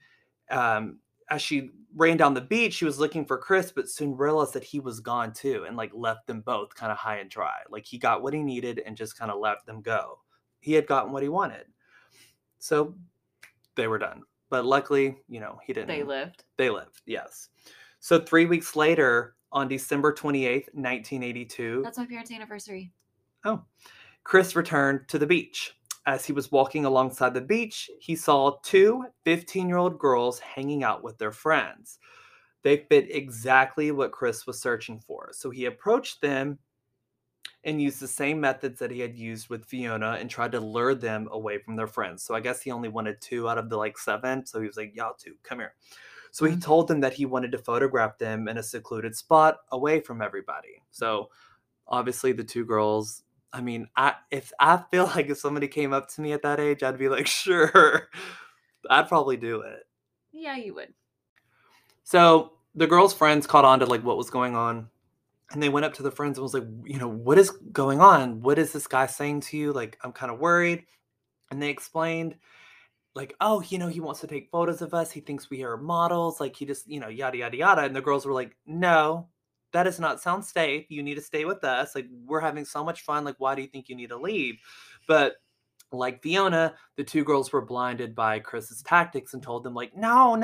As she ran down the beach, she was looking for Chris, but soon realized that he was gone too and like left them both kind of high and dry. Like he got what he needed and just kind of let them go. He had gotten what he wanted. So they were done. But luckily, you know, he didn't. They lived. They lived, yes. So 3 weeks later, on December 28th, 1982. That's my parents' anniversary. Oh. Chris returned to the beach. As he was walking alongside the beach, he saw two 15-year-old girls hanging out with their friends. They fit exactly what Chris was searching for. So he approached them and used the same methods that he had used with Fiona and tried to lure them away from their friends. So I guess he only wanted two out of the like seven. So he was like, "Y'all two, come here." So he told them that he wanted to photograph them in a secluded spot away from everybody. So obviously the two girls... I mean, I feel like if somebody came up to me at that age, I'd be like, "Sure," I'd probably do it. Yeah, you would. So the girl's friends caught on to like what was going on, and they went up to the friends and was like, "You know, what is going on? What is this guy saying to you? Like, I'm kind of worried." And they explained, like, "Oh, you know, he wants to take photos of us. He thinks we are models. Like, he just, you know, yada yada yada." And the girls were like, "No. That does not sound safe. You need to stay with us. Like, we're having so much fun. Like, why do you think you need to leave?" But like Fiona, the two girls were blinded by Chris's tactics and told them like, no,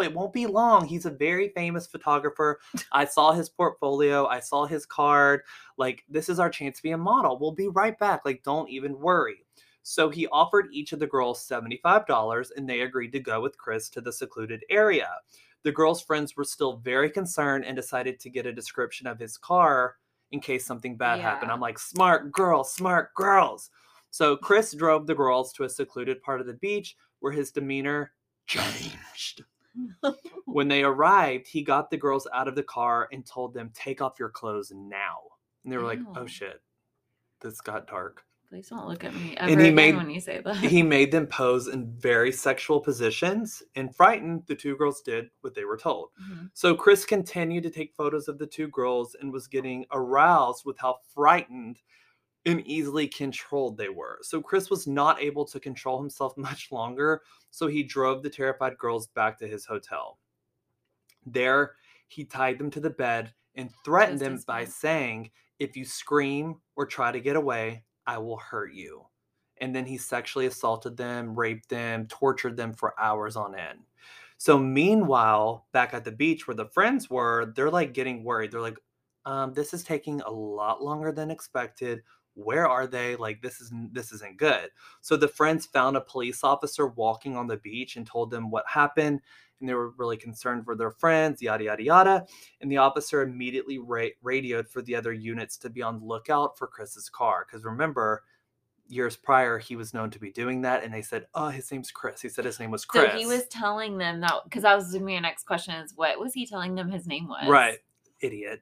it won't be long. He's a very famous photographer. I saw his portfolio. I saw his card. Like, this is our chance to be a model. We'll be right back. Like, don't even worry. So he offered each of the girls $75 and they agreed to go with Chris to the secluded area. The girl's friends were still very concerned and decided to get a description of his car in case something bad happened. I'm like, smart girls. So Chris drove the girls to a secluded part of the beach where his demeanor changed. When they arrived, he got the girls out of the car and told them, "Take off your clothes now." And they were like, "Oh shit, this got dark." Please don't look at me ever again when you say that. He made them pose in very sexual positions, and frightened, the two girls did what they were told. Mm-hmm. So Chris continued to take photos of the two girls and was getting aroused with how frightened and easily controlled they were. So Chris was not able to control himself much longer, so he drove the terrified girls back to his hotel. There, he tied them to the bed and threatened them by saying, "If you scream or try to get away, I will hurt you." And then he sexually assaulted them, raped them, tortured them for hours on end. So meanwhile, back at the beach where the friends were, they're like getting worried. They're like, this is taking a lot longer than expected. Where are they? Like, this isn't good. So the friends found a police officer walking on the beach and told them what happened. And they were really concerned for their friends, yada, yada, yada. And the officer immediately radioed for the other units to be on the lookout for Chris's car. Because remember, years prior, he was known to be doing that. And they said, oh, his name's Chris. He said his name was Chris. So he was telling them that, because I was assuming your next question is, what was he telling them his name was? Right. Idiot.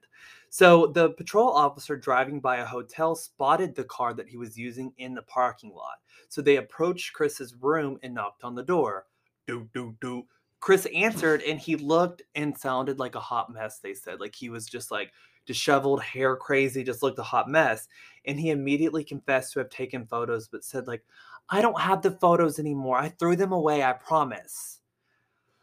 So the patrol officer driving by a hotel spotted the car that he was using in the parking lot. So they approached Chris's room and knocked on the door. Do, do, do. Chris answered, and he looked and sounded like a hot mess, they said. Like, he was just like disheveled, hair crazy, just looked a hot mess. And he immediately confessed to have taken photos, but said, like, I don't have the photos anymore. I threw them away, I promise.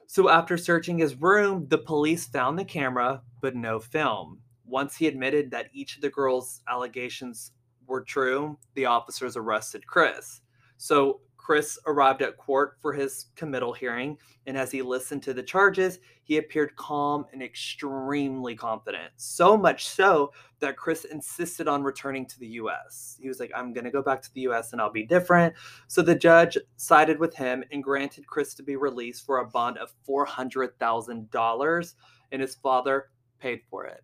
So after searching his room, the police found the camera, but no film. Once he admitted that each of the girls' allegations were true, the officers arrested Chris. So Chris arrived at court for his committal hearing, and as he listened to the charges, he appeared calm and extremely confident. So much so that Chris insisted on returning to the U.S. He was like, I'm going to go back to the U.S. and I'll be different. So the judge sided with him and granted Chris to be released for a bond of $400,000, and his father paid for it,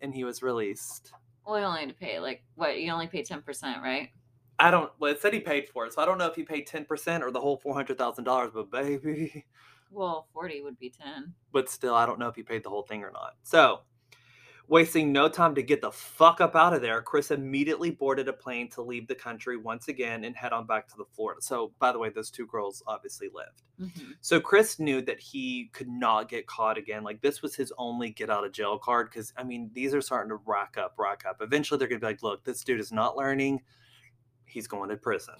and he was released. Well, you only had to pay, like, what? You only paid 10%, right? Well, it said he paid for it, so I don't know if he paid 10% or the whole $400,000, but baby. Well, 40 would be 10. But still, I don't know if he paid the whole thing or not. So, wasting no time to get the fuck up out of there, Chris immediately boarded a plane to leave the country once again and head on back to the Florida. So, by the way, those two girls obviously lived. Mm-hmm. So, Chris knew that he could not get caught again. Like, this was his only get out of jail card because, I mean, these are starting to rack up. Eventually, they're going to be like, look, this dude is not learning. He's going to prison.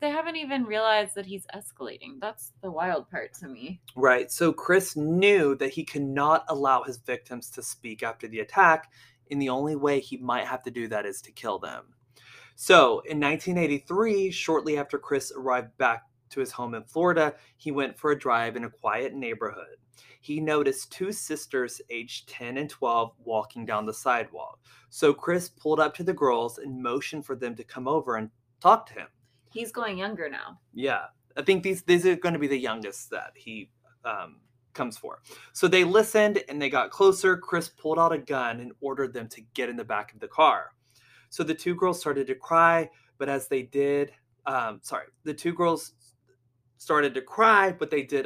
They haven't even realized that he's escalating. That's the wild part to me. Right. So Chris knew that he could not allow his victims to speak after the attack, and the only way he might have to do that is to kill them. So in 1983, shortly after Chris arrived back to his home in Florida, he went for a drive in a quiet neighborhood. He noticed two sisters aged 10 and 12 walking down the sidewalk. So Chris pulled up to the girls and motioned for them to come over and talk to him. He's going younger now. Yeah. I think these are going to be the youngest that he comes for. So they listened and they got closer. Chris pulled out a gun and ordered them to get in the back of the car. So the two girls started to cry, but they did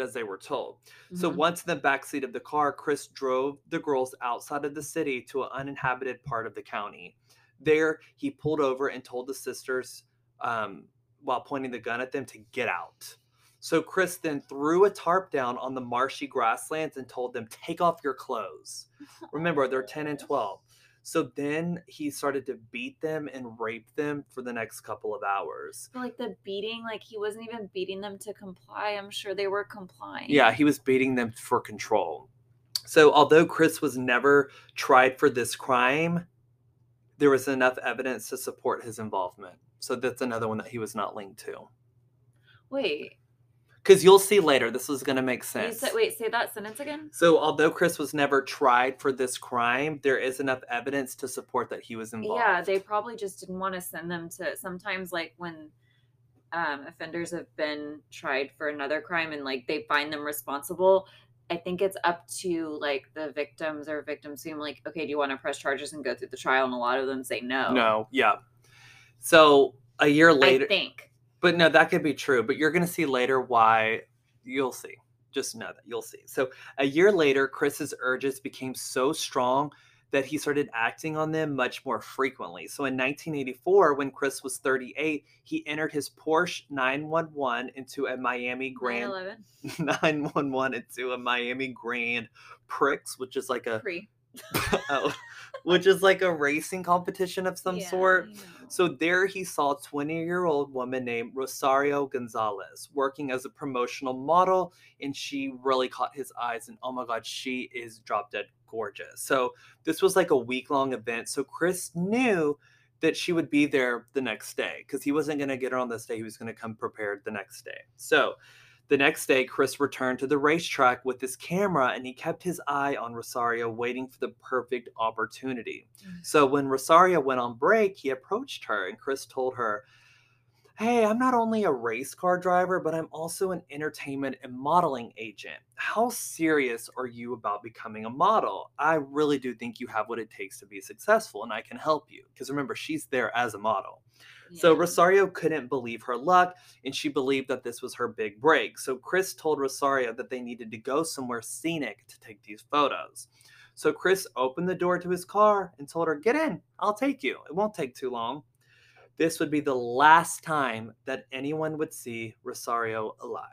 as they were told. Mm-hmm. So once in the backseat of the car, Chris drove the girls outside of the city to an uninhabited part of the county. There, he pulled over and told the sisters, while pointing the gun at them, to get out. So Chris then threw a tarp down on the marshy grasslands and told them, take off your clothes. Remember, they're 10 and 12. So then he started to beat them and rape them for the next couple of hours. Like the beating, like he wasn't even beating them to comply. I'm sure they were complying. Yeah, he was beating them for control. So although Chris was never tried for this crime, there was enough evidence to support his involvement. So that's another one that he was not linked to. Wait. Because you'll see later, this is going to make sense. Wait, say that sentence again? So although Chris was never tried for this crime, there is enough evidence to support that he was involved. Yeah, they probably just didn't want to send them to... Sometimes, like, when offenders have been tried for another crime and, like, they find them responsible, I think it's up to, like, the victims or victims' family, like, okay, do you want to press charges and go through the trial? And a lot of them say no. No, yeah. So a year later... I think... But no, that could be true. But you're going to see later why. You'll see. Just know that. You'll see. So a year later, Chris's urges became so strong that he started acting on them much more frequently. So in 1984, when Chris was 38, he entered his Porsche 911 into a Miami Grand 911 into a Miami Grand Prix, which is like a which is like a racing competition of some sort. So there he saw a 20-year-old woman named Rosario Gonzalez working as a promotional model, and she really caught his eyes, and oh my God, she is drop dead gorgeous. So this was like a week-long event. So Chris knew that she would be there the next day because he wasn't going to get her on this day. He was going to come prepared the next day. So the next day, Chris returned to the racetrack with his camera, and he kept his eye on Rosario, waiting for the perfect opportunity. So when Rosario went on break, he approached her, and Chris told her, "Hey, I'm not only a race car driver, but I'm also an entertainment and modeling agent. How serious are you about becoming a model? I really do think you have what it takes to be successful, and I can help you." Because remember, she's there as a model. Yeah. So Rosario couldn't believe her luck, and she believed that this was her big break. So Chris told Rosario that they needed to go somewhere scenic to take these photos. So Chris opened the door to his car and told her, "Get in, I'll take you. It won't take too long." This would be the last time that anyone would see Rosario alive.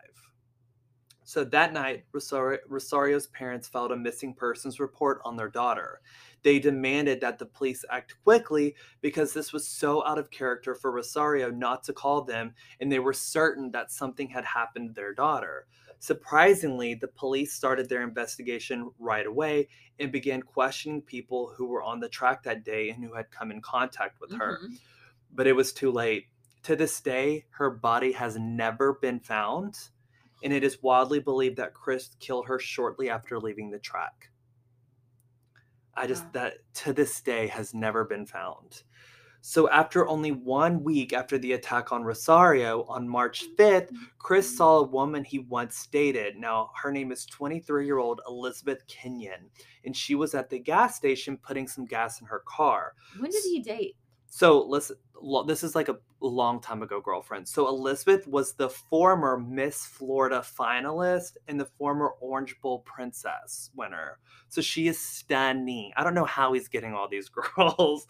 So that night, Rosario's parents filed a missing persons report on their daughter. They demanded that the police act quickly because this was so out of character for Rosario not to call them, and they were certain that something had happened to their daughter. Surprisingly, the police started their investigation right away and began questioning people who were on the track that day and who had come in contact with her. But it was too late. To this day, her body has never been found, and it is wildly believed that Chris killed her shortly after leaving the track. That to this day has never been found. So after only 1 week after the attack on Rosario, on March 5th, Chris saw a woman he once dated. Now, her name is 23-year-old Elizabeth Kenyon, and she was at the gas station putting some gas in her car. When did he date? So listen, this is like a long time ago girlfriend. So Elizabeth was the former Miss Florida finalist and the former Orange Bowl Princess winner. So she is stunning. I don't know how he's getting all these girls.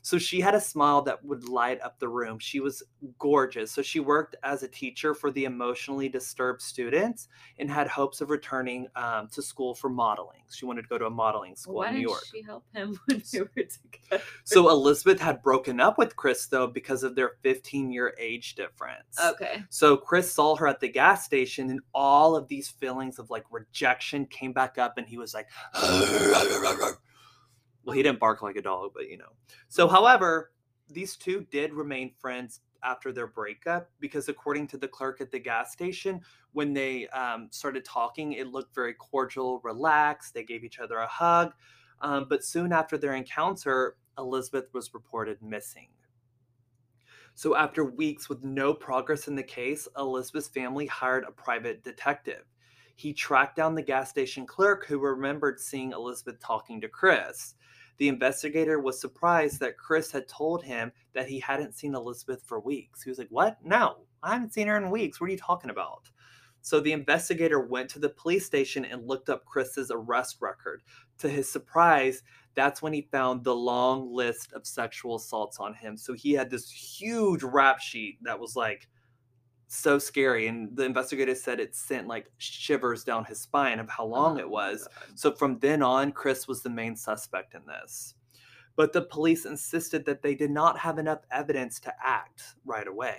So she had a smile that would light up the room. She was gorgeous. So she worked as a teacher for the emotionally disturbed students and had hopes of returning to school for modeling. She wanted to go to a modeling school in New York. Why didn't she help him when they were together? So Elizabeth had broken up with Chris, though, because of their 15-year age difference. Okay. So Chris saw her at the gas station, and all of these feelings of, like, rejection came back up, and he was like... Well, he didn't bark like a dog, but you know. So, however, these two did remain friends after their breakup because, according to the clerk at the gas station, when they started talking, it looked very cordial, relaxed. They gave each other a hug. But soon after their encounter, Elizabeth was reported missing. So after weeks with no progress in the case, Elizabeth's family hired a private detective. He tracked down the gas station clerk who remembered seeing Elizabeth talking to Chris. The investigator was surprised that Chris had told him that he hadn't seen Elizabeth for weeks. He was like, "What? No, I haven't seen her in weeks. What are you talking about?" So the investigator went to the police station and looked up Chris's arrest record. To his surprise, that's when he found the long list of sexual assaults on him. So he had this huge rap sheet that was like so scary. And the investigator said it sent like shivers down his spine of how long it was. So from then on, Chris was the main suspect in this. But the police insisted that they did not have enough evidence to act right away.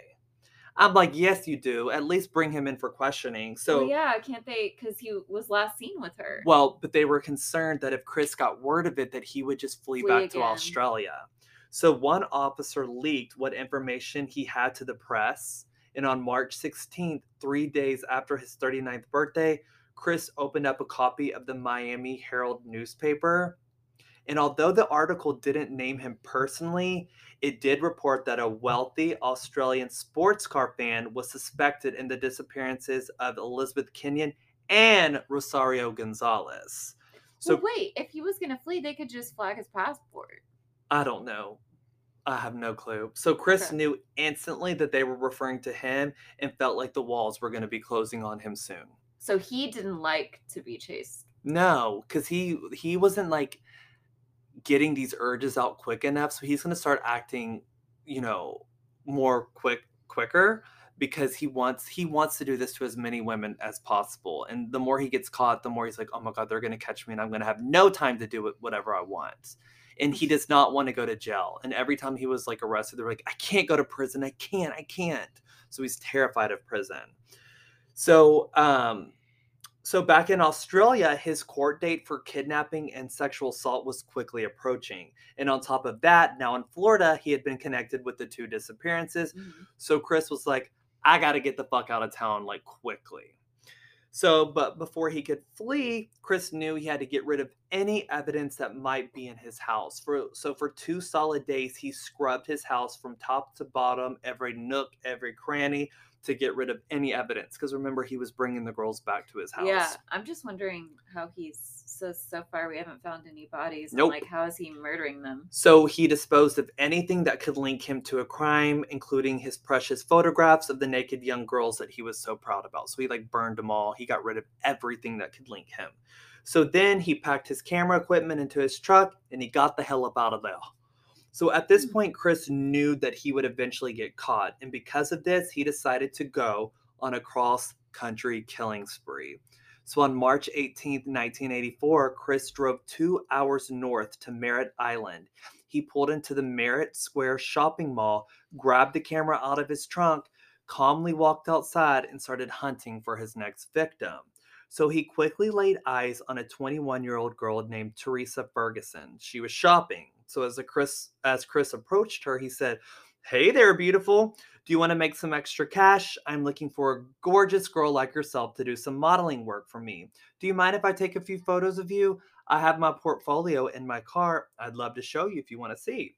I'm like, yes, you do. At least bring him in for questioning. So can't they? Because he was last seen with her. Well, but they were concerned that if Chris got word of it, that he would just flee back again to Australia. So one officer leaked what information he had to the press. And on March 16th, 3 days after his 39th birthday, Chris opened up a copy of the Miami Herald newspaper. And although the article didn't name him personally, it did report that a wealthy Australian sports car fan was suspected in the disappearances of Elizabeth Kenyon and Rosario Gonzalez. So wait, if he was going to flee, they could just flag his passport. I don't know. I have no clue. So Chris knew instantly that they were referring to him and felt like the walls were going to be closing on him soon. So he didn't like to be chased. No, because he wasn't like, getting these urges out quick enough. So he's going to start acting, you know, quicker because he wants to do this to as many women as possible. And the more he gets caught, the more he's like, oh my God, they're going to catch me and I'm going to have no time to do whatever I want. And he does not want to go to jail. And every time he was like arrested, they're like, I can't go to prison. I can't. So he's terrified of prison. So back in Australia, his court date for kidnapping and sexual assault was quickly approaching. And on top of that, now in Florida, he had been connected with the two disappearances. Mm-hmm. So Chris was like, I got to get the fuck out of town, like, quickly. So, but before he could flee, Chris knew he had to get rid of any evidence that might be in his house. So for 2 solid days, he scrubbed his house from top to bottom, every nook, every cranny, to get rid of any evidence, because remember, he was bringing the girls back to his house. Yeah, I'm just wondering how he says so far we haven't found any bodies. Nope. And like, how is he murdering them? So he disposed of anything that could link him to a crime, including his precious photographs of the naked young girls that he was so proud about. So he like burned them all. He got rid of everything that could link him. So then he packed his camera equipment into his truck and he got the hell up out of there. So at this point, Chris knew that he would eventually get caught. And because of this, he decided to go on a cross-country killing spree. So on March 18th, 1984, Chris drove 2 hours north to Merritt Island. He pulled into the Merritt Square shopping mall, grabbed the camera out of his trunk, calmly walked outside, and started hunting for his next victim. So he quickly laid eyes on a 21-year-old girl named Teresa Ferguson. She was shopping. So as Chris approached her, he said, "Hey there, beautiful. Do you want to make some extra cash? I'm looking for a gorgeous girl like yourself to do some modeling work for me. Do you mind if I take a few photos of you? I have my portfolio in my car. I'd love to show you if you want to see."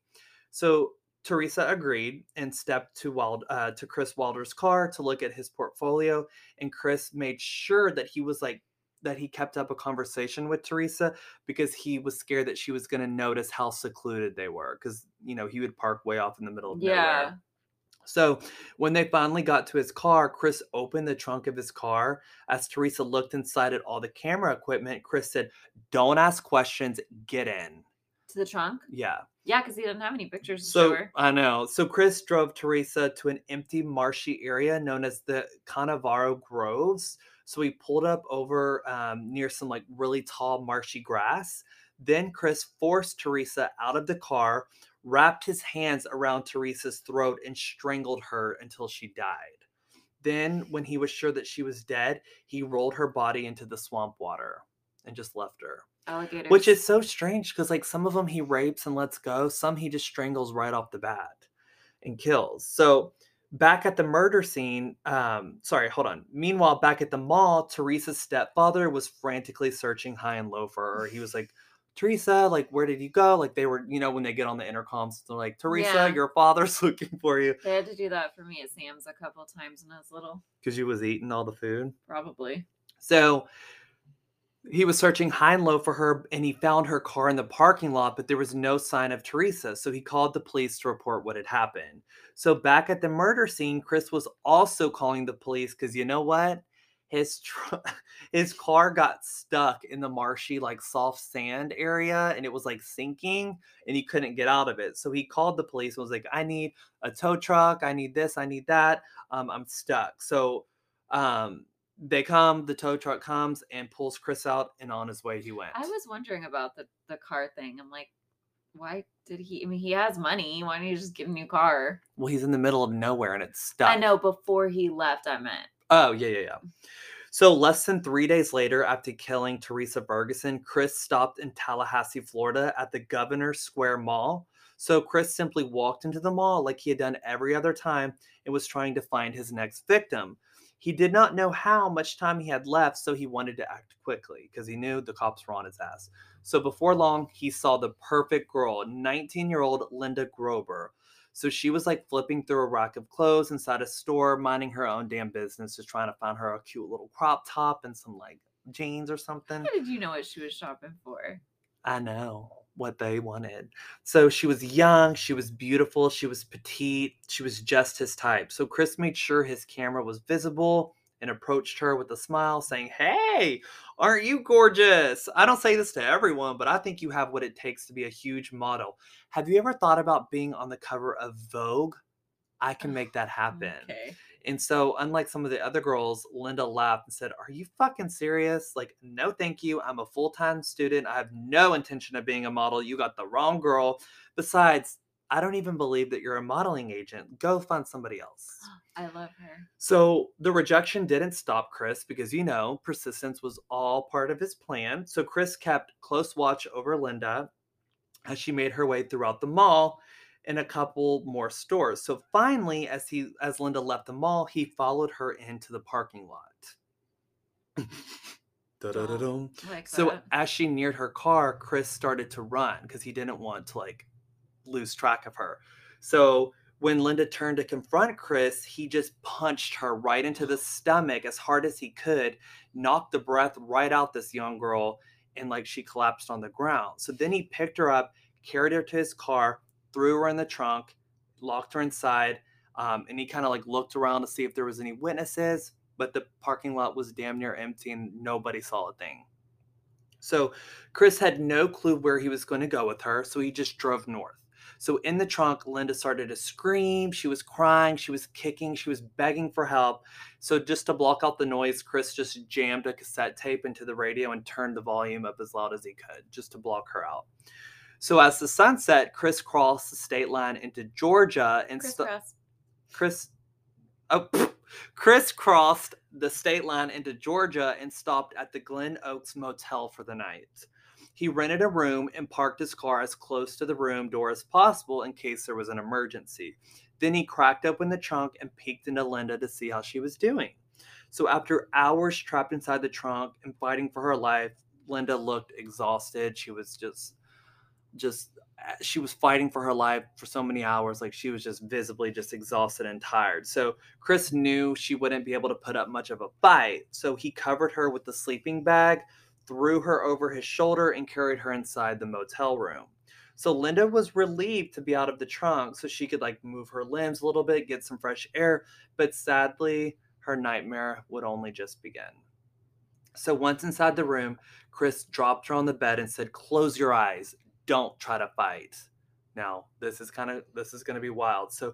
So Teresa agreed and stepped to Chris Wilder's car to look at his portfolio. And Chris made sure that he was like, that he kept up a conversation with Teresa, because he was scared that she was going to notice how secluded they were. Because, you know, he would park way off in the middle of nowhere. So when they finally got to his car, Chris opened the trunk of his car. As Teresa looked inside at all the camera equipment, Chris said, "Don't ask questions. Get in." To the trunk? Yeah. Yeah, because he didn't have any pictures to show her. I know. So Chris drove Teresa to an empty marshy area known as the Cannavaro Groves. So he pulled up over near some like really tall marshy grass. Then Chris forced Teresa out of the car, wrapped his hands around Teresa's throat, and strangled her until she died. Then when he was sure that she was dead, he rolled her body into the swamp water and just left her. Alligators. Which is so strange, because like some of them he rapes and lets go. Some he just strangles right off the bat and kills. So back at the murder scene, meanwhile, back at the mall, Teresa's stepfather was frantically searching high and low for her. He was like, "Teresa, like, where did you go?" Like, they were, you know, when they get on the intercoms, they're like, "Teresa, your father's looking for you." They had to do that for me at Sam's a couple of times when I was little. Because you was eating all the food? Probably. So he was searching high and low for her, and he found her car in the parking lot, but there was no sign of Teresa. So he called the police to report what had happened. So back at the murder scene, Chris was also calling the police because, you know what? His car got stuck in the marshy, like soft sand area, and it was like sinking, and he couldn't get out of it. So he called the police and was like, "I need a tow truck. I need this. I need that. I'm stuck." So, they come, the tow truck comes and pulls Chris out, and on his way he went. I was wondering about the car thing. I'm like, why did he? I mean, he has money. Why didn't he just get a new car? Well, he's in the middle of nowhere and it's stuck. I know, before he left, I meant. Oh, yeah. So less than 3 days later, after killing Teresa Ferguson, Chris stopped in Tallahassee, Florida at the Governor Square Mall. So Chris simply walked into the mall like he had done every other time and was trying to find his next victim. He did not know how much time he had left, so he wanted to act quickly because he knew the cops were on his ass. So before long, he saw the perfect girl, 19-year-old Linda Grober. So she was like flipping through a rack of clothes inside a store, minding her own damn business, just trying to find her a cute little crop top and some like jeans or something. How did you know what she was shopping for? I know what they wanted. So she was young, she was beautiful, she was petite, she was just his type. So Chris made sure his camera was visible and approached her with a smile, saying, "Hey, aren't you gorgeous? I don't say this to everyone, but I think you have what it takes to be a huge model. Have you ever thought about being on the cover of Vogue? I can make that happen." Okay. And so, unlike some of the other girls, Linda laughed and said, "Are you fucking serious? Like, no, thank you. I'm a full-time student. I have no intention of being a model. You got the wrong girl. Besides, I don't even believe that you're a modeling agent. Go find somebody else." I love her. So the rejection didn't stop Chris because, you know, persistence was all part of his plan. So Chris kept close watch over Linda as she made her way throughout the mall and a couple more stores. So finally, as Linda left the mall, he followed her into the parking lot. Oh, like so that. As she neared her car, Chris started to run because he didn't want to, like, lose track of her. So when Linda turned to confront Chris, he just punched her right into the stomach as hard as he could, knocked the breath right out this young girl, and like she collapsed on the ground. So then he picked her up, carried her to his car, threw her in the trunk, locked her inside, and he kind of like looked around to see if there was any witnesses, but the parking lot was damn near empty and nobody saw a thing. So Chris had no clue where he was going to go with her, so he just drove north. So in the trunk, Linda started to scream. She was crying. She was kicking. She was begging for help. So just to block out the noise, Chris just jammed a cassette tape into the radio and turned the volume up as loud as he could just to block her out. So as the sun set, Chris crossed the state line into Georgia. And Chris crossed the state line into Georgia and stopped at the Glen Oaks Motel for the night. He rented a room and parked his car as close to the room door as possible in case there was an emergency. Then he cracked open the trunk and peeked into Linda to see how she was doing. So after hours trapped inside the trunk and fighting for her life, Linda looked exhausted. She was just she was fighting for her life for so many hours. Like, she was just visibly just exhausted and tired. So Chris knew she wouldn't be able to put up much of a fight. So he covered her with the sleeping bag, threw her over his shoulder, and carried her inside the motel room. So Linda was relieved to be out of the trunk so she could, like, move her limbs a little bit, get some fresh air. But sadly, her nightmare would only just begin. So once inside the room, Chris dropped her on the bed and said, "Close your eyes. Don't try to fight." Now, this is going to be wild. So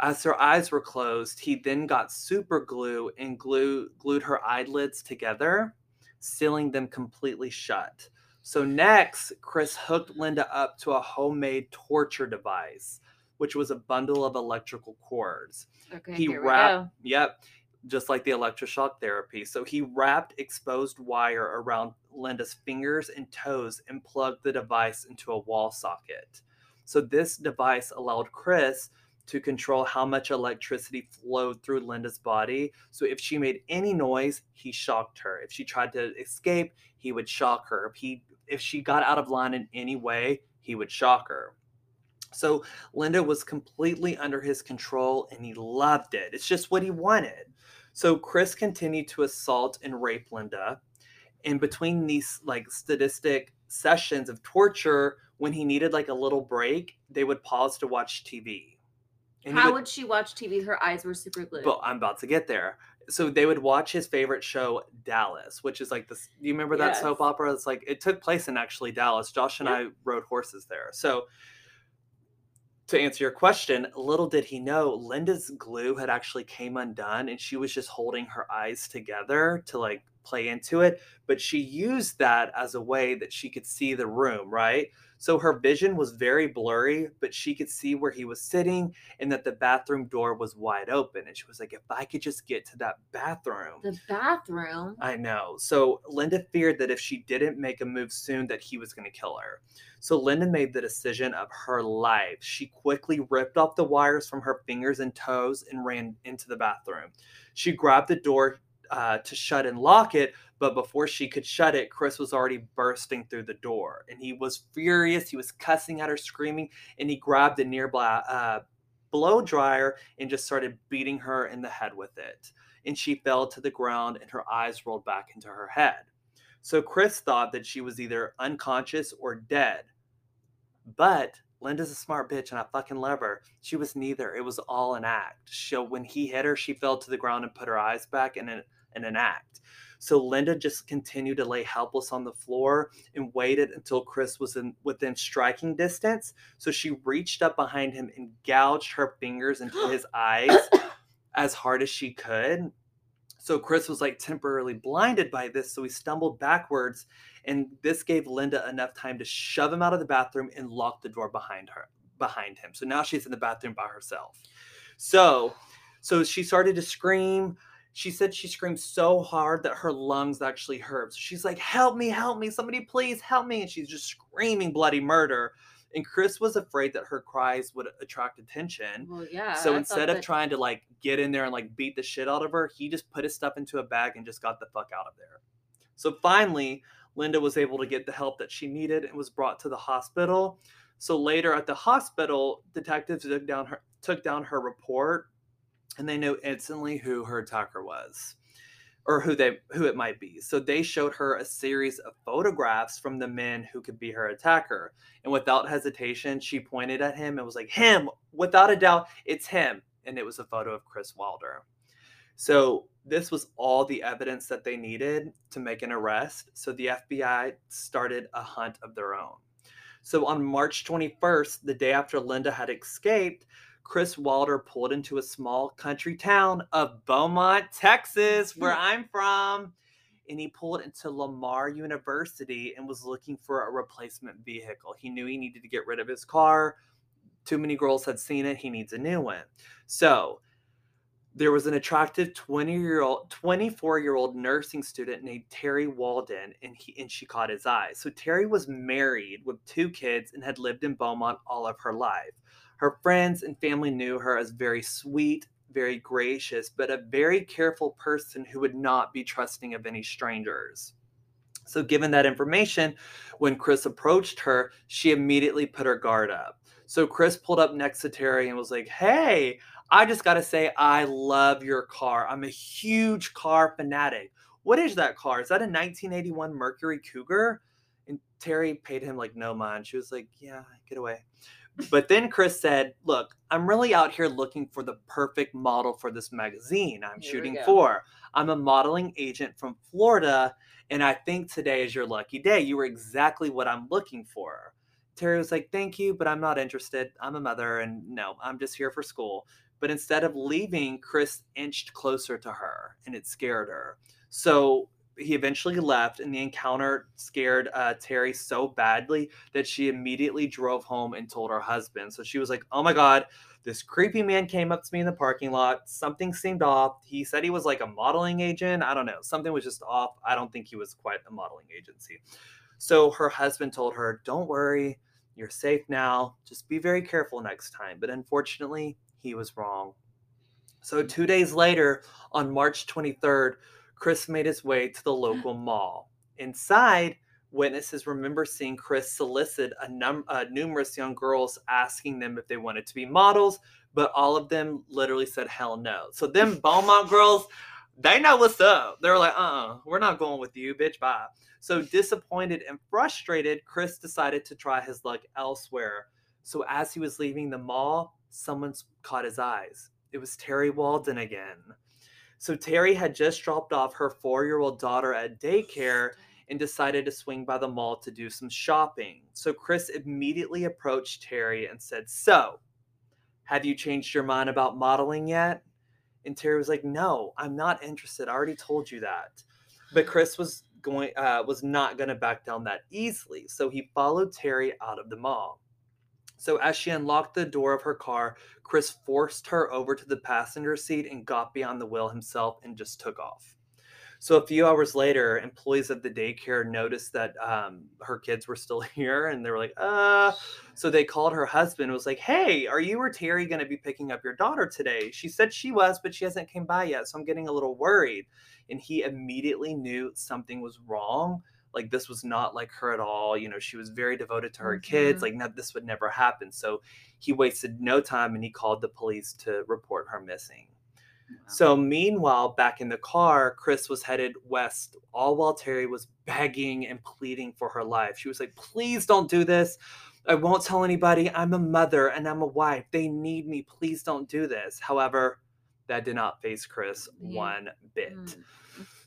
as her eyes were closed, he then got super glue and glued her eyelids together, sealing them completely shut. So next, Chris hooked Linda up to a homemade torture device, which was a bundle of electrical cords. Okay, Yep, just like the electroshock therapy. So he wrapped exposed wire around Linda's fingers and toes and plugged the device into a wall socket. So this device allowed Chris to control how much electricity flowed through Linda's body. So if she made any noise, he shocked her. If she tried to escape, he would shock her. If she got out of line in any way, he would shock her. So Linda was completely under his control, and he loved it. It's just what he wanted. So Chris continued to assault and rape Linda. And between these, like, sadistic sessions of torture, when he needed, like, a little break, they would pause to watch TV. And how would she watch TV? Her eyes were super glued. Well, I'm about to get there. So they would watch his favorite show, Dallas, which is like this. Do you remember that soap opera? It's like, it took place in actually Dallas. Josh and I rode horses there. So to answer your question, little did he know, Linda's glue had actually came undone, and she was just holding her eyes together to, like, play into it. But she used that as a way that she could see the room, right? So her vision was very blurry, but she could see where he was sitting and that the bathroom door was wide open. And she was like, if I could just get to that bathroom. The bathroom? I know. So Linda feared that if she didn't make a move soon, that he was going to kill her. So Linda made the decision of her life. She quickly ripped off the wires from her fingers and toes and ran into the bathroom. She grabbed the door to shut and lock it, but before she could shut it, Chris was already bursting through the door, and he was furious. He was cussing at her, screaming, and he grabbed a nearby blow dryer and just started beating her in the head with it, and she fell to the ground, and her eyes rolled back into her head. So Chris thought that she was either unconscious or dead, but Linda's a smart bitch and I fucking love her. She was neither. It was all an act. So when he hit her, she fell to the ground and put her eyes back in an act. So Linda just continued to lay helpless on the floor and waited until Chris was within striking distance. So she reached up behind him and gouged her fingers into his eyes as hard as she could. So Chris was like temporarily blinded by this. So he stumbled backwards, and this gave Linda enough time to shove him out of the bathroom and lock the door behind him. So now she's in the bathroom by herself. So she started to scream. She said she screamed so hard that her lungs actually hurt. So she's like, help me, somebody please help me. And she's just screaming bloody murder. And Chris was afraid that her cries would attract attention. Well, yeah. So instead of trying to like get in there and like beat the shit out of her, he just put his stuff into a bag and just got the fuck out of there. So finally, Linda was able to get the help that she needed and was brought to the hospital. So later at the hospital, detectives took down her report, and they knew instantly who her attacker was, or who it might be. So they showed her a series of photographs from the men who could be her attacker. And without hesitation, she pointed at him and was like, him, without a doubt, it's him. And it was a photo of Chris Wilder. So this was all the evidence that they needed to make an arrest. So the FBI started a hunt of their own. So on March 21st, the day after Linda had escaped, Chris Wilder pulled into a small country town of Beaumont, Texas, where I'm from. And he pulled into Lamar University and was looking for a replacement vehicle. He knew he needed to get rid of his car. Too many girls had seen it. He needs a new one. So there was an attractive 24-year-old nursing student named Terry Walden, and she caught his eye. So Terry was married with 2 kids and had lived in Beaumont all of her life. Her friends and family knew her as very sweet, very gracious, but a very careful person who would not be trusting of any strangers. So given that information, when Chris approached her, she immediately put her guard up. So Chris pulled up next to Terry and was like, hey, I just got to say, I love your car. I'm a huge car fanatic. What is that car? Is that a 1981 Mercury Cougar? And Terry paid him like no mind. She was like, yeah, get away. But then Chris said, look, I'm really out here looking for the perfect model for this magazine I'm shooting for. I'm a modeling agent from Florida, and I think today is your lucky day. You were exactly what I'm looking for. Terry was like, thank you, but I'm not interested. I'm a mother, and no, I'm just here for school. But instead of leaving, Chris inched closer to her, and it scared her. So he eventually left, and the encounter scared Terry so badly that she immediately drove home and told her husband. So she was like, oh my God, this creepy man came up to me in the parking lot. Something seemed off. He said he was like a modeling agent. I don't know. Something was just off. I don't think he was quite a modeling agency. So her husband told her, don't worry. You're safe now. Just be very careful next time. But unfortunately, he was wrong. So 2 days later, on March 23rd, Chris made his way to the local mall. Inside, witnesses remember seeing Chris solicit numerous young girls, asking them if they wanted to be models, but all of them literally said, hell no. So them Beaumont girls, they know what's up. They're like, we're not going with you, bitch, bye. So disappointed and frustrated, Chris decided to try his luck elsewhere. So as he was leaving the mall, someone caught his eyes. It was Terry Walden again. So Terry had just dropped off her 4-year-old daughter at daycare and decided to swing by the mall to do some shopping. So Chris immediately approached Terry and said, so, have you changed your mind about modeling yet? And Terry was like, no, I'm not interested. I already told you that. But Chris was not going to back down that easily. So he followed Terry out of the mall. So as she unlocked the door of her car, Chris forced her over to the passenger seat and got beyond the wheel himself and just took off. So a few hours later, employees of the daycare noticed that her kids were still here, and they were like, So they called her husband and was like, hey, are you or Terry going to be picking up your daughter today? She said she was, but she hasn't came by yet, so I'm getting a little worried. And he immediately knew something was wrong. Like, this was not like her at all. You know, she was very devoted to her kids. Like, no, this would never happen. So he wasted no time, and he called the police to report her missing. Wow. So meanwhile, back in the car, Chris was headed west, all while Terry was begging and pleading for her life. She was like, please don't do this. I won't tell anybody. I'm a mother and I'm a wife. They need me. Please don't do this. However, that did not faze Chris one bit.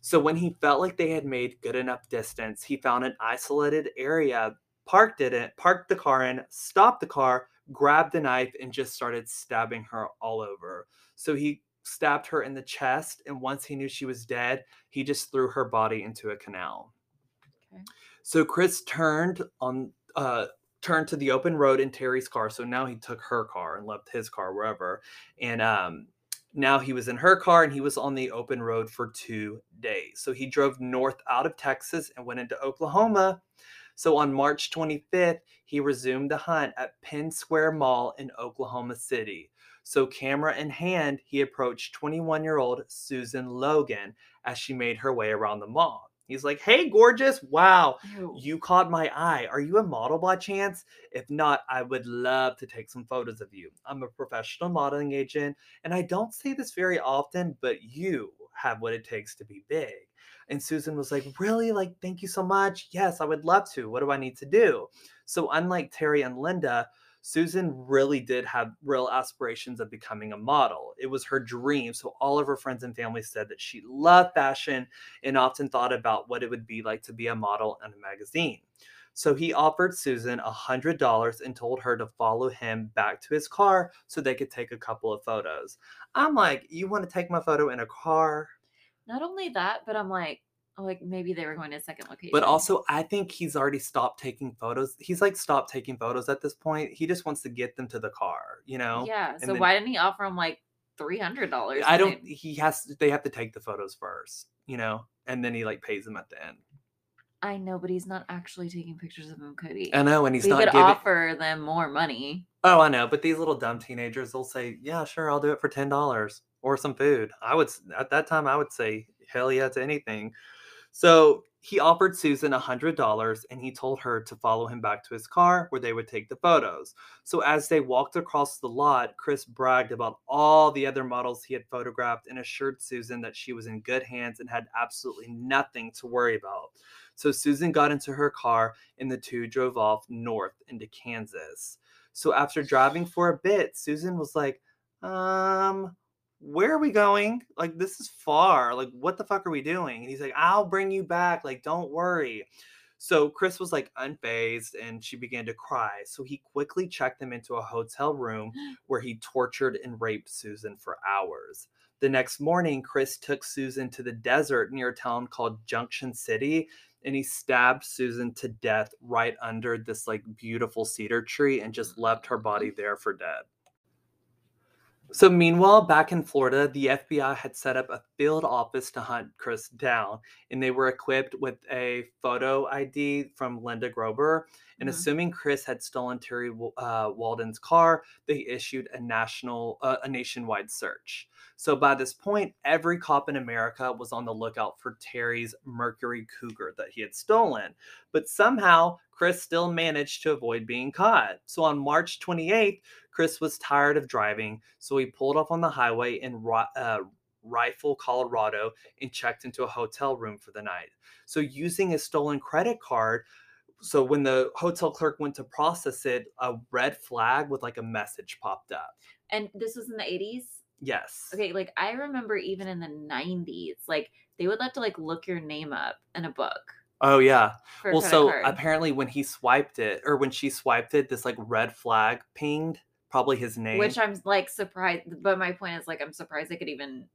So when he felt like they had made good enough distance, he found an isolated area, parked the car in, stopped the car, grabbed the knife, and just started stabbing her all over. So he stabbed her in the chest, and once he knew she was dead, he just threw her body into a canal. Okay. So Chris turned to the open road in Terry's car. So now he took her car and left his car wherever. And now he was in her car, and he was on the open road for 2 days. So he drove north out of Texas and went into Oklahoma. So on March 25th, he resumed the hunt at Penn Square Mall in Oklahoma City. So camera in hand, he approached 21-year-old Susan Logan as she made her way around the mall. He's like, "Hey, gorgeous. Wow. Ew. You caught my eye. Are you a model by chance? If not, I would love to take some photos of you. I'm a professional modeling agent, and I don't say this very often, but you have what it takes to be big." And Susan was like, "Really? Like, thank you so much. Yes, I would love to. What do I need to do?" So unlike Terry and Linda, Susan really did have real aspirations of becoming a model. It was her dream. So all of her friends and family said that she loved fashion and often thought about what it would be like to be a model in a magazine. So he offered Susan $100 and told her to follow him back to his car so they could take a couple of photos. I'm like, you want to take my photo in a car? Not only that, but I'm like, maybe they were going to a second location. But also, I think he's already stopped taking photos. He's like, stopped taking photos at this point. He just wants to get them to the car, you know? Yeah. So why didn't he offer him like $300? They have to take the photos first, you know? And then he like pays them at the end. I know, but he's not actually taking pictures of him, Cody. I know, and he could offer them more money. Oh, I know, but these little dumb teenagers, they'll say, "Yeah, sure, I'll do it for $10 or some food." At that time, I would say, "Hell yeah" to anything. So he offered Susan $100 and he told her to follow him back to his car where they would take the photos. So as they walked across the lot, Chris bragged about all the other models he had photographed and assured Susan that she was in good hands and had absolutely nothing to worry about. So Susan got into her car and the two drove off north into Kansas. So after driving for a bit, Susan was like, "Where are we going? Like, this is far. Like, what the fuck are we doing?" And he's like, "I'll bring you back. Like, don't worry." So Chris was like unfazed and she began to cry. So he quickly checked them into a hotel room where he tortured and raped Susan for hours. The next morning, Chris took Susan to the desert near a town called Junction City, and he stabbed Susan to death right under this like beautiful cedar tree and just left her body there for dead. So meanwhile, back in Florida, the FBI had set up a field office to hunt Chris down, and they were equipped with a photo ID from Linda Grober. And assuming Chris had stolen Terry Walden's car, they issued a nationwide search. So by this point, every cop in America was on the lookout for Terry's Mercury Cougar that he had stolen. But somehow, Chris still managed to avoid being caught. So on March 28th, Chris was tired of driving, so he pulled off on the highway in Rifle, Colorado, and checked into a hotel room for the night. So using his stolen credit card, so when the hotel clerk went to process it, a red flag with like a message popped up. And this was in the 80s? Yes. Okay, like I remember even in the 90s, like they would have to like look your name up in a book. Oh, yeah. Well, so card. Apparently when he swiped it, or when she swiped it, this like red flag pinged, probably his name. Which I'm like surprised. But my point is like, I'm surprised they could even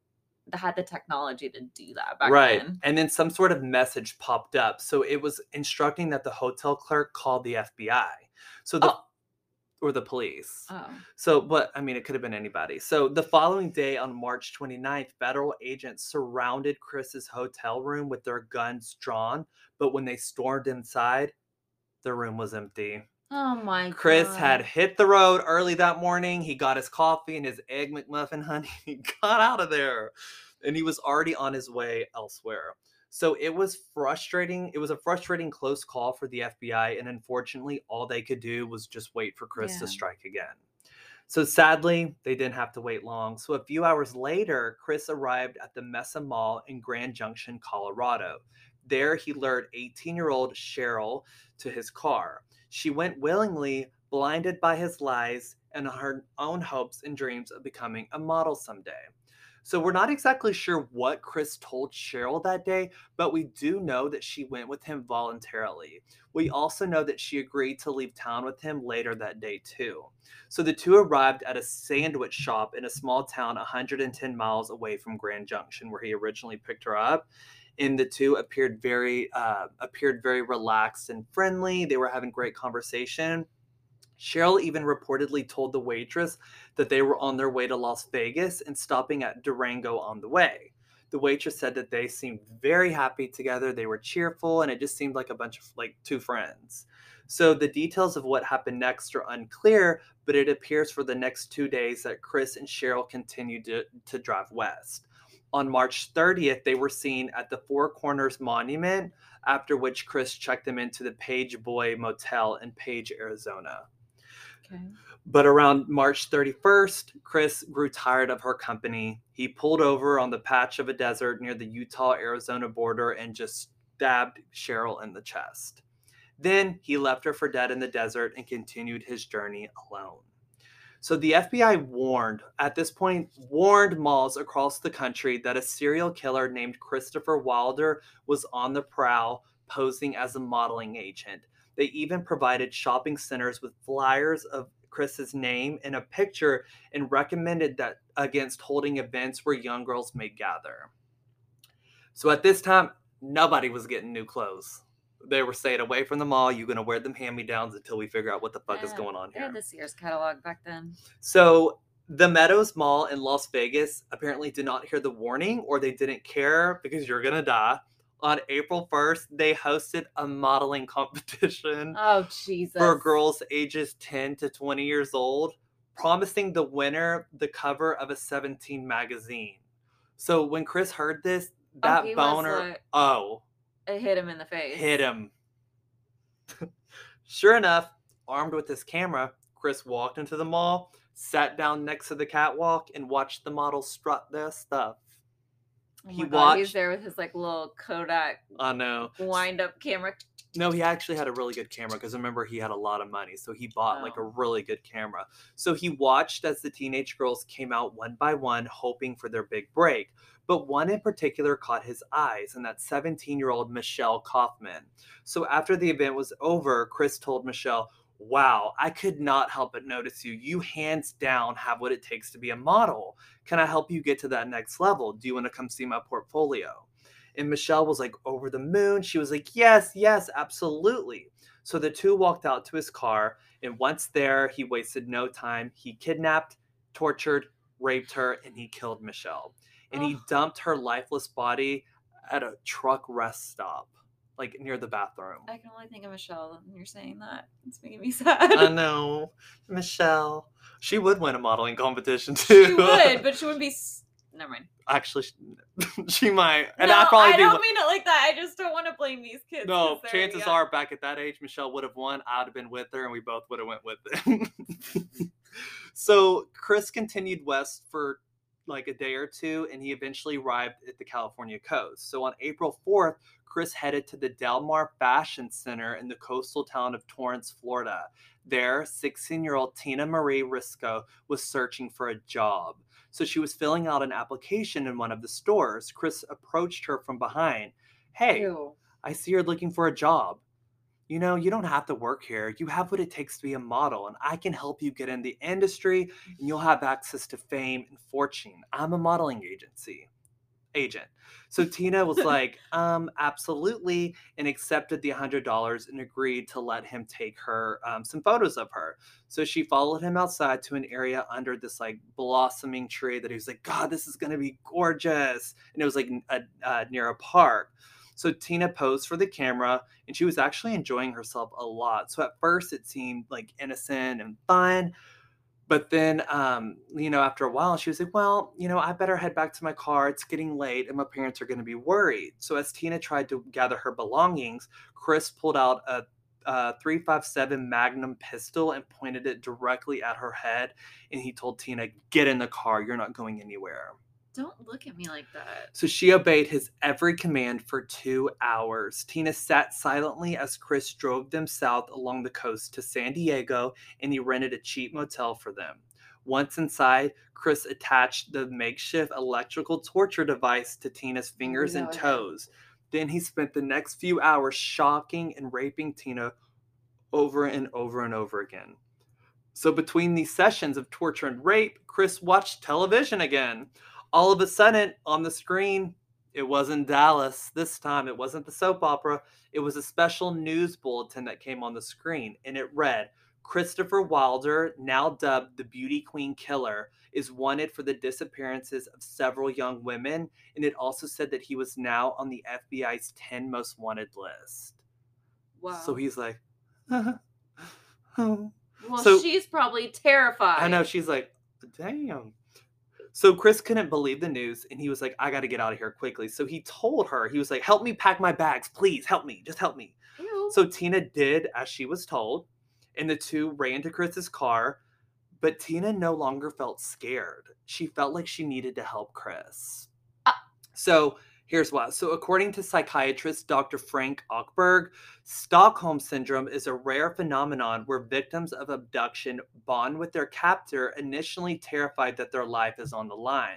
had the technology to do that back then. And then some sort of message popped up. So it was instructing that the hotel clerk called the FBI. So or the police. Oh. So, but I mean, it could have been anybody. So the following day on March 29th, federal agents surrounded Chris's hotel room with their guns drawn. But when they stormed inside, the room was empty. Oh my God. Chris had hit the road early that morning. He got his coffee and his Egg McMuffin, honey. He got out of there and he was already on his way elsewhere. So it was frustrating. It was a frustrating close call for the FBI. And unfortunately, all they could do was just wait for Chris to strike again. So sadly, they didn't have to wait long. So a few hours later, Chris arrived at the Mesa Mall in Grand Junction, Colorado. There, he lured 18-year-old Cheryl to his car. She went willingly, blinded by his lies and her own hopes and dreams of becoming a model someday. So we're not exactly sure what Chris told Cheryl that day, but we do know that she went with him voluntarily. We also know that she agreed to leave town with him later that day too. So the two arrived at a sandwich shop in a small town 110 miles away from Grand Junction, where he originally picked her up. And the two appeared very relaxed and friendly. They were having great conversation. Cheryl even reportedly told the waitress that they were on their way to Las Vegas and stopping at Durango on the way. The waitress said that they seemed very happy together. They were cheerful, and it just seemed like a bunch of two friends. So the details of what happened next are unclear, but it appears for the next 2 days that Chris and Cheryl continued to drive west. On March 30th, they were seen at the Four Corners Monument, after which Chris checked them into the Page Boy Motel in Page, Arizona. Okay. But around March 31st, Chris grew tired of her company. He pulled over on the patch of a desert near the Utah-Arizona border and just stabbed Cheryl in the chest. Then he left her for dead in the desert and continued his journey alone. So the FBI warned malls across the country that a serial killer named Christopher Wilder was on the prowl, posing as a modeling agent. They even provided shopping centers with flyers of Chris's name and a picture, and recommended that against holding events where young girls may gather. So at this time, nobody was getting new clothes. They were staying away from the mall. You're going to wear them hand-me-downs until we figure out what the fuck is going on here. They had the Sears catalog back then. So the Meadows Mall in Las Vegas apparently did not hear the warning, or they didn't care, because you're going to die. On April 1st, they hosted a modeling competition for girls ages 10 to 20 years old, promising the winner the cover of a 17 magazine. So when Chris heard this, that it hit him in the face. Sure enough, armed with his camera, Chris walked into the mall, sat down next to the catwalk, and watched the models strut their stuff. He was there with his little Kodak wind-up camera. No, he actually had a really good camera, because remember, he had a lot of money, so he bought a really good camera. So he watched as the teenage girls came out one by one, hoping for their big break. But one in particular caught his eyes, and that's 17-year-old Michelle Kaufman. So after the event was over, Chris told Michelle, "Wow, I could not help but notice you. You hands down have what it takes to be a model. Can I help you get to that next level? Do you want to come see my portfolio?" And Michelle was over the moon. She was yes, absolutely. So the two walked out to his car, and once there, he wasted no time. He kidnapped, tortured, raped her, and he killed Michelle. And he dumped her lifeless body at a truck rest stop, near the bathroom. I can only think of Michelle when you're saying that. It's making me sad. I know. Michelle. She would win a modeling competition, too. She would, but she wouldn't be... Never mind. Actually, she might. And I don't mean it like that. I just don't want to blame these kids. No, chances are, back at that age, Michelle would have won. I would have been with her, and we both would have went with them. So, Chris continued west for a day or two, and he eventually arrived at the California coast. So, on April 4th, Chris headed to the Del Mar Fashion Center in the coastal town of Torrance, Florida. There, 16-year-old Tina Marie Risco was searching for a job. So she was filling out an application in one of the stores. Chris approached her from behind. "Hey, ew. I see you're looking for a job. You don't have to work here. You have what it takes to be a model, and I can help you get in the industry, and you'll have access to fame and fortune. I'm a modeling agent. So Tina was absolutely, and accepted the $100 and agreed to let him take her some photos of her. So she followed him outside to an area under this blossoming tree that he was God, this is going to be gorgeous. And it was near a park. So Tina posed for the camera, and she was actually enjoying herself a lot. So at first it seemed innocent and fun. But then, after a while, she was I better head back to my car. It's getting late, and my parents are going to be worried. So as Tina tried to gather her belongings, Chris pulled out a .357 Magnum pistol and pointed it directly at her head. And he told Tina, "Get in the car. You're not going anywhere." Don't look at me like that. So she obeyed his every command for 2 hours. Tina sat silently as Chris drove them south along the coast to San Diego, and he rented a cheap motel for them. Once inside, Chris attached the makeshift electrical torture device to Tina's fingers and toes. Then he spent the next few hours shocking and raping Tina over and over and over again. So between these sessions of torture and rape, Chris watched television again. All of a sudden, on the screen, it wasn't Dallas this time. It wasn't the soap opera. It was a special news bulletin that came on the screen, and it read, Christopher Wilder, now dubbed the Beauty Queen Killer, is wanted for the disappearances of several young women, and it also said that he was now on the FBI's 10 most wanted list. Wow. So he's like, oh. Well, so, she's probably terrified. I know. She's like, damn. So Chris couldn't believe the news, and he was like, I got to get out of here quickly. So he told her, he was like, help me pack my bags. Please help me. Just help me. Ew. So Tina did as she was told, and the two ran to Chris's car. But Tina no longer felt scared. She felt like she needed to help Chris. So here's why. So according to psychiatrist Dr. Frank Ochberg, Stockholm syndrome is a rare phenomenon where victims of abduction bond with their captor, initially terrified that their life is on the line.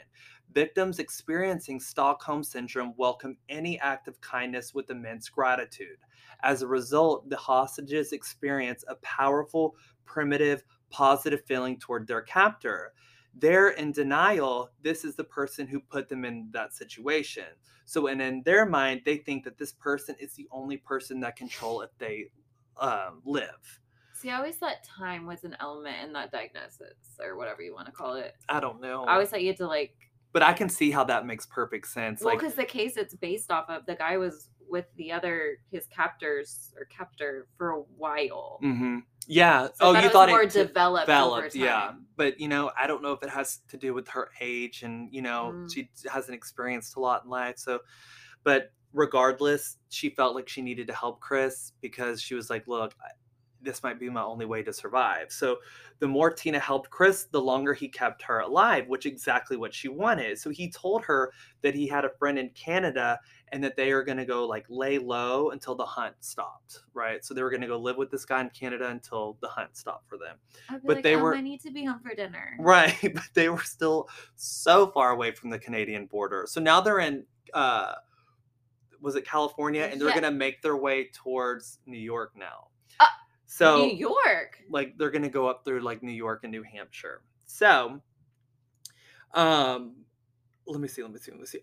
Victims experiencing Stockholm syndrome welcome any act of kindness with immense gratitude. As a result, the hostages experience a powerful, primitive, positive feeling toward their captor. They're in denial. This is the person who put them in that situation. So, and in their mind, they think that this person is the only person that control if they live. See, I always thought time was an element in that diagnosis, or whatever you want to call it. I don't know. I always thought you had to, like... But I can see how that makes perfect sense. Well, because like, the case it's based off of, the guy was with the other, his captors, or captor, for a while. Mm-hmm. Yeah. So you thought it was more developed over time. Yeah. But, you know, I don't know if it has to do with her age and, you know, she hasn't experienced a lot in life. So, but regardless, she felt like she needed to help Chris because she was like, look, this might be my only way to survive. So the more Tina helped Chris, the longer he kept her alive, which exactly what she wanted. So he told her that he had a friend in Canada and that they are going to go like lay low until the hunt stopped. Right. So they were going to go live with this guy in Canada until the hunt stopped for them. But like, they were, I need to be home for dinner. Right. But they were still so far away from the Canadian border. So now they're in, was it California? And they're going to make their way towards New York now. So New York, like they're going to go up through like New York and New Hampshire. So, let me see.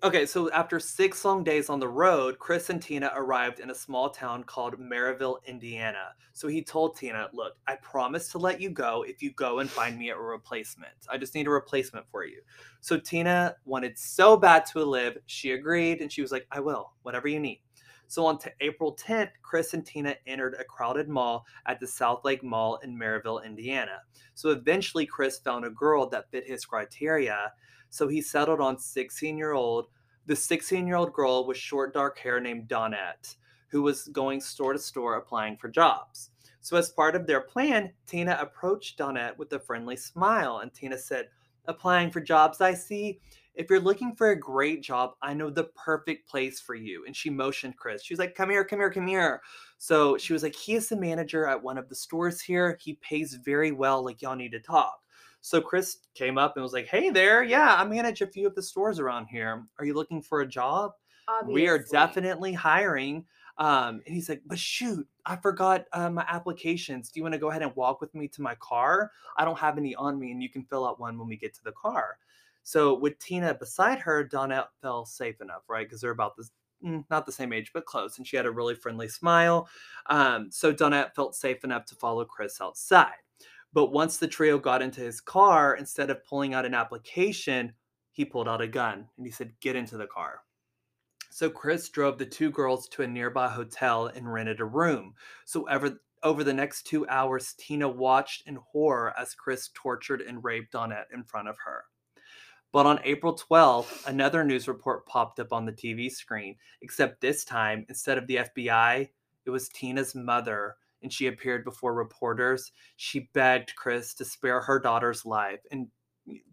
Okay. So after 6 long days on the road, Chris and Tina arrived in a small town called Merrillville, Indiana. So he told Tina, look, I promise to let you go if you go and find me a replacement. I just need a replacement for you. So Tina wanted so bad to live. She agreed. And she was like, I will, whatever you need. So on April 10th, Chris and Tina entered a crowded mall at the South Lake Mall in Merrillville, Indiana. So eventually, Chris found a girl that fit his criteria. So he settled on 16-year-old. The 16-year-old girl with short, dark hair named Donette, who was going store to store applying for jobs. So as part of their plan, Tina approached Donette with a friendly smile. And Tina said, applying for jobs, I see. If you're looking for a great job, I know the perfect place for you. And she motioned Chris. She was like, come here. So she was like, he is the manager at one of the stores here. He pays very well. Like, y'all need to talk. So Chris came up and was like, hey there. Yeah, I manage a few of the stores around here. Are you looking for a job? Obviously. We are definitely hiring. And he's like, but shoot, I forgot my applications. Do you want to go ahead and walk with me to my car? I don't have any on me, and you can fill out one when we get to the car. So with Tina beside her, Donna felt safe enough, right? Because they're about this, not the same age, but close. And she had a really friendly smile. So Donna felt safe enough to follow Chris outside. But once the trio got into his car, instead of pulling out an application, he pulled out a gun and he said, get into the car. So Chris drove the two girls to a nearby hotel and rented a room. So over the next 2 hours, Tina watched in horror as Chris tortured and raped Donette in front of her. But on April 12th, another news report popped up on the TV screen, except this time, instead of the FBI, it was Tina's mother, and she appeared before reporters. She begged Chris to spare her daughter's life and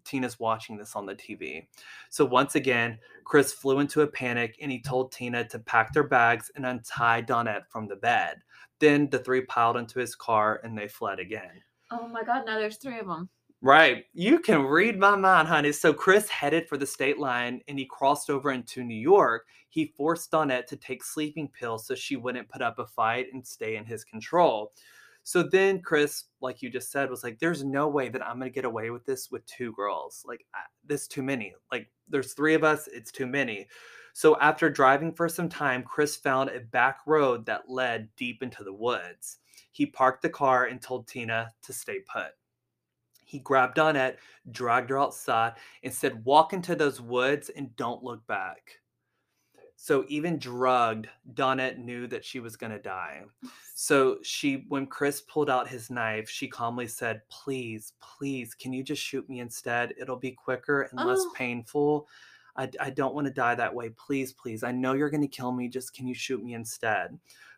Tina's watching this on the TV. So once again, Chris flew into a panic and he told Tina to pack their bags and untie Donette from the bed. Then the three piled into his car and they fled again. Oh my God, now there's three of them. Right. You can read my mind, honey. So Chris headed for the state line and he crossed over into New York. He forced Donette to take sleeping pills so she wouldn't put up a fight and stay in his control. So then Chris, like you just said, was like, there's no way that I'm going to get away with this with two girls. Like, this too many. Like, there's three of us. It's too many. So after driving for some time, Chris found a back road that led deep into the woods. He parked the car and told Tina to stay put. He grabbed Donette, dragged her outside, and said, walk into those woods and don't look back. So even drugged, Donette knew that she was going to die. So when Chris pulled out his knife, she calmly said, please, can you just shoot me instead? It'll be quicker and less painful. I don't want to die that way. Please. I know you're going to kill me. Just can you shoot me instead?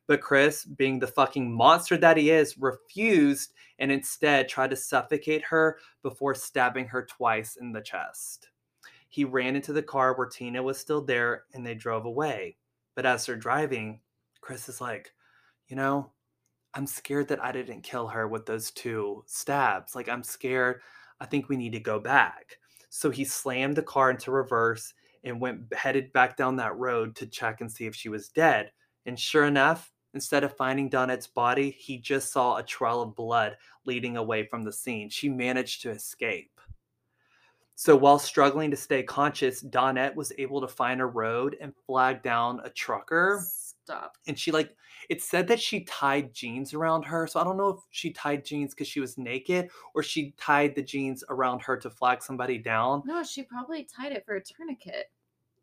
But Chris, being the fucking monster that he is, refused and instead tried to suffocate her before stabbing her twice in the chest. He ran into the car where Tina was still there, and they drove away. But as they're driving, Chris is like, you know, I'm scared that I didn't kill her with those two stabs. Like, I'm scared. I think we need to go back. So he slammed the car into reverse and headed back down that road to check and see if she was dead. And sure enough, instead of finding Donette's body, he just saw a trail of blood leading away from the scene. She managed to escape. So while struggling to stay conscious, Donette was able to find a road and flag down a trucker. Stop. And she it said that she tied jeans around her. So I don't know if she tied jeans because she was naked or she tied the jeans around her to flag somebody down. No, she probably tied it for a tourniquet.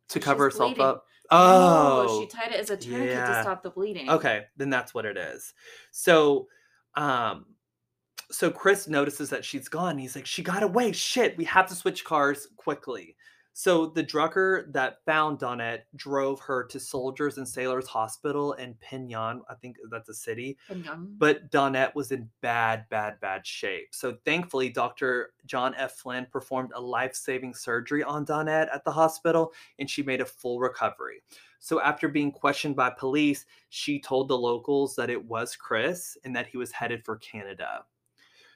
To cover herself up. Oh, she tied it as a tourniquet to stop the bleeding. Okay, then that's what it is. So, So Chris notices that she's gone. He's like, she got away. Shit, we have to switch cars quickly. So the trucker that found Donette drove her to Soldiers and Sailors Hospital in Penyon. I think that's a city. Penyon. But Donette was in bad shape. So thankfully, Dr. John F. Flynn performed a life-saving surgery on Donette at the hospital, and she made a full recovery. So after being questioned by police, she told the locals that it was Chris and that he was headed for Canada.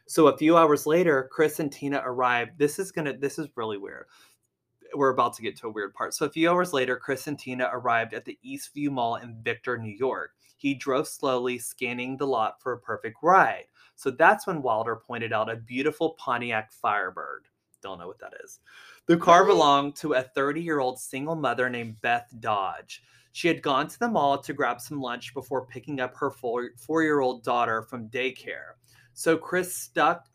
So a few hours later, Chris and Tina arrived. This is really weird. We're about to get to a weird part. So a few hours later, Chris and Tina arrived at the Eastview Mall in Victor, New York. He drove slowly, scanning the lot for a perfect ride. So that's when Wilder pointed out a beautiful Pontiac Firebird. Don't know what that is. The car belonged to a 30-year-old single mother named Beth Dodge. She had gone to the mall to grab some lunch before picking up her four-year-old daughter from daycare. So Chris tucked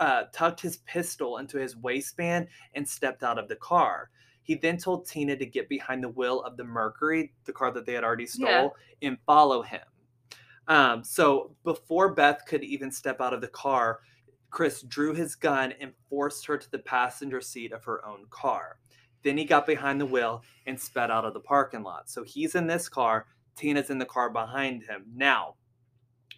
his pistol into his waistband and stepped out of the car. He then told Tina to get behind the wheel of the Mercury, the car that they had already stole, and follow him. So before Beth could even step out of the car, Chris drew his gun and forced her to the passenger seat of her own car. Then he got behind the wheel and sped out of the parking lot. So he's in this car. Tina's in the car behind him. Now,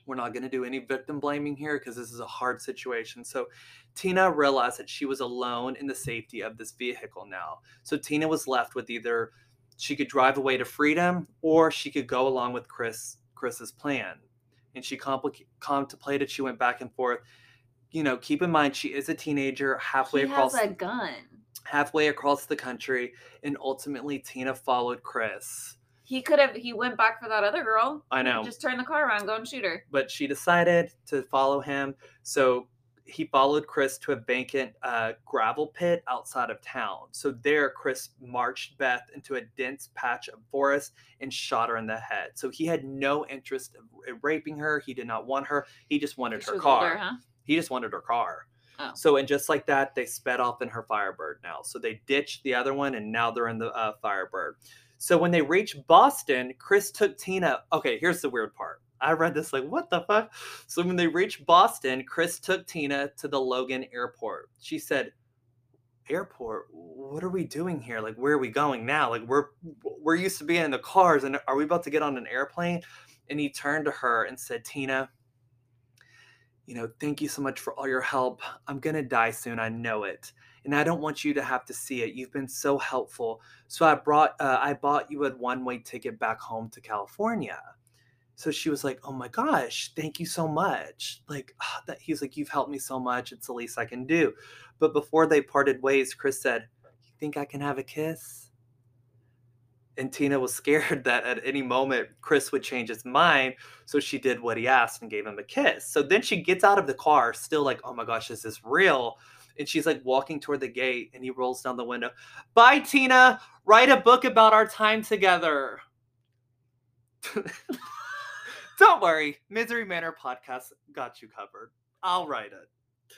we're not going to do any victim blaming here because this is a hard situation. So Tina realized that she was alone in the safety of this vehicle now. So Tina was left with either she could drive away to freedom or she could go along with Chris's plan. And she contemplated. She went back and forth. You know, keep in mind, she is a teenager halfway across the country. And ultimately, Tina followed Chris. He went back for that other girl. I know. Just turn the car around, go and shoot her. But she decided to follow him. So he followed Chris to a vacant gravel pit outside of town. So there, Chris marched Beth into a dense patch of forest and shot her in the head. So he had no interest in raping her. He did not want her. He just wanted her car. Older, huh? He just wanted her car. Oh. So, and just like that, they sped off in her Firebird now. So they ditched the other one, and now they're in the Firebird. So when they reached Boston, Chris took Tina. Okay, here's the weird part. I read this like, what the fuck? So when they reached Boston, Chris took Tina to the Logan Airport. She said, airport? What are we doing here? Like, where are we going now? Like, we're used to being in the cars, and are we about to get on an airplane? And he turned to her and said, Tina, you know, thank you so much for all your help. I'm going to die soon. I know it. and I don't want you to have to see it. You've been so helpful. So I bought you a one-way ticket back home to California." So she was like, "Oh my gosh, thank you so much." Like, that, he was like, "You've helped me so much. It's the least I can do." But before they parted ways, Chris said, "You think I can have a kiss?" And Tina was scared that at any moment Chris would change his mind. So she did what he asked and gave him a kiss. So then she gets out of the car still like, "Oh my gosh, is this real?" And she's like walking toward the gate and he rolls down the window. "Bye, Tina. Write a book about our time together." Don't worry, Misery Manor podcast got you covered. I'll write it.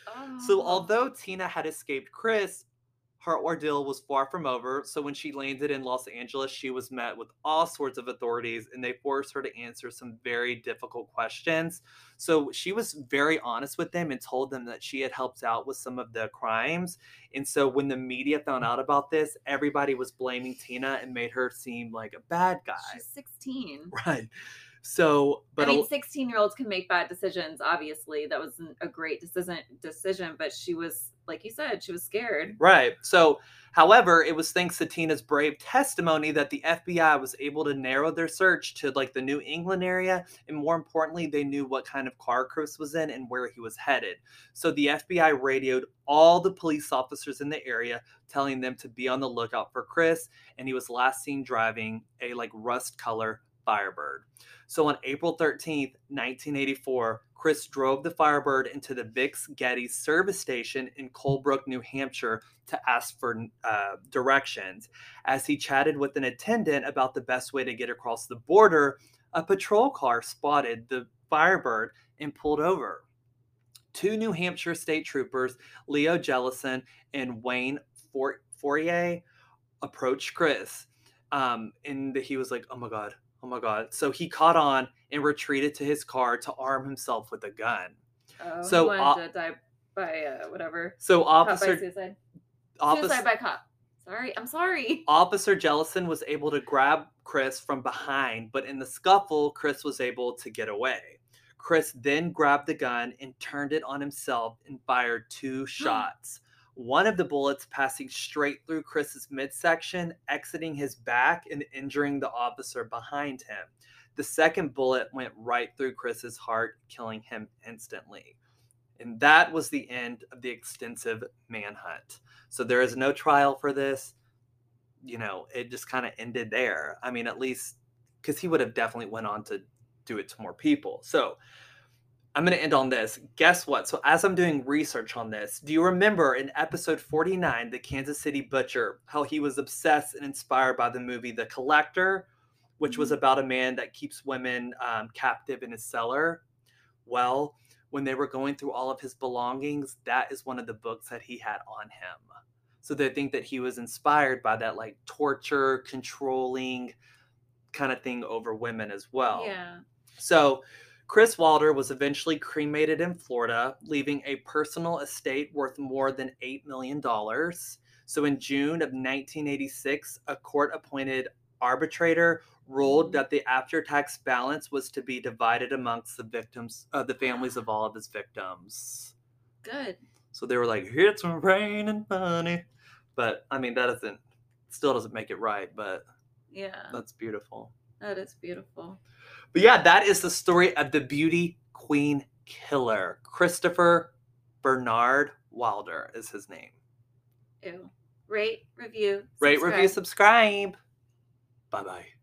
Oh. So although Tina had escaped Chris, her ordeal was far from over. So when she landed in Los Angeles, she was met with all sorts of authorities and they forced her to answer some very difficult questions. So she was very honest with them and told them that she had helped out with some of the crimes. And so when the media found out about this, everybody was blaming Tina and made her seem like a bad guy. She's 16. Right. So, but I mean, 16-year-olds can make bad decisions. Obviously, that wasn't a great decision, but she was, like you said, she was scared. Right. So, however, it was thanks to Tina's brave testimony that the FBI was able to narrow their search to like the New England area. And more importantly, they knew what kind of car Chris was in and where he was headed. So the FBI radioed all the police officers in the area, telling them to be on the lookout for Chris. And he was last seen driving a like rust color Firebird. So on April 13th, 1984, Chris drove the Firebird into the Vic's Getty service station in Colebrook, New Hampshire, to ask for directions. As he chatted with an attendant about the best way to get across the border, a patrol car spotted the Firebird and pulled over. Two New Hampshire state troopers, Leo Jellison and Wayne Fourier, approached Chris. And he was like, "Oh my God. Oh my God." So he caught on and retreated to his car to arm himself with a gun. Oh, so he wanted to die by whatever. So Suicide by cop. Officer Jellison was able to grab Chris from behind, but in the scuffle, Chris was able to get away. Chris then grabbed the gun and turned it on himself and fired two shots. One of the bullets passing straight through Chris's midsection, exiting his back and injuring the officer behind him. The second bullet went right through Chris's heart, killing him instantly. And that was the end of the extensive manhunt. So there is no trial for this. You know, it just kind of ended there. I mean, at least because he would have definitely went on to do it to more people. So I'm going to end on this. Guess what? So as I'm doing research on this, do you remember in episode 49, The Kansas City Butcher, how he was obsessed and inspired by the movie The Collector, which was about a man that keeps women captive in his cellar? Well, when they were going through all of his belongings, that is one of the books that he had on him. So they think that he was inspired by that like torture, controlling kind of thing over women as well. Yeah. So Chris Wilder was eventually cremated in Florida, leaving a personal estate worth more than $8 million. So in June of 1986, a court-appointed arbitrator ruled that the after-tax balance was to be divided amongst the victims, the families of all of his victims. Good. So they were like, "It's raining money." But, I mean, that still doesn't make it right, but yeah, that's beautiful. That is beautiful. But yeah, that is the story of the Beauty Queen Killer. Christopher Bernard Wilder is his name. Ew. Rate, review, subscribe. Bye-bye.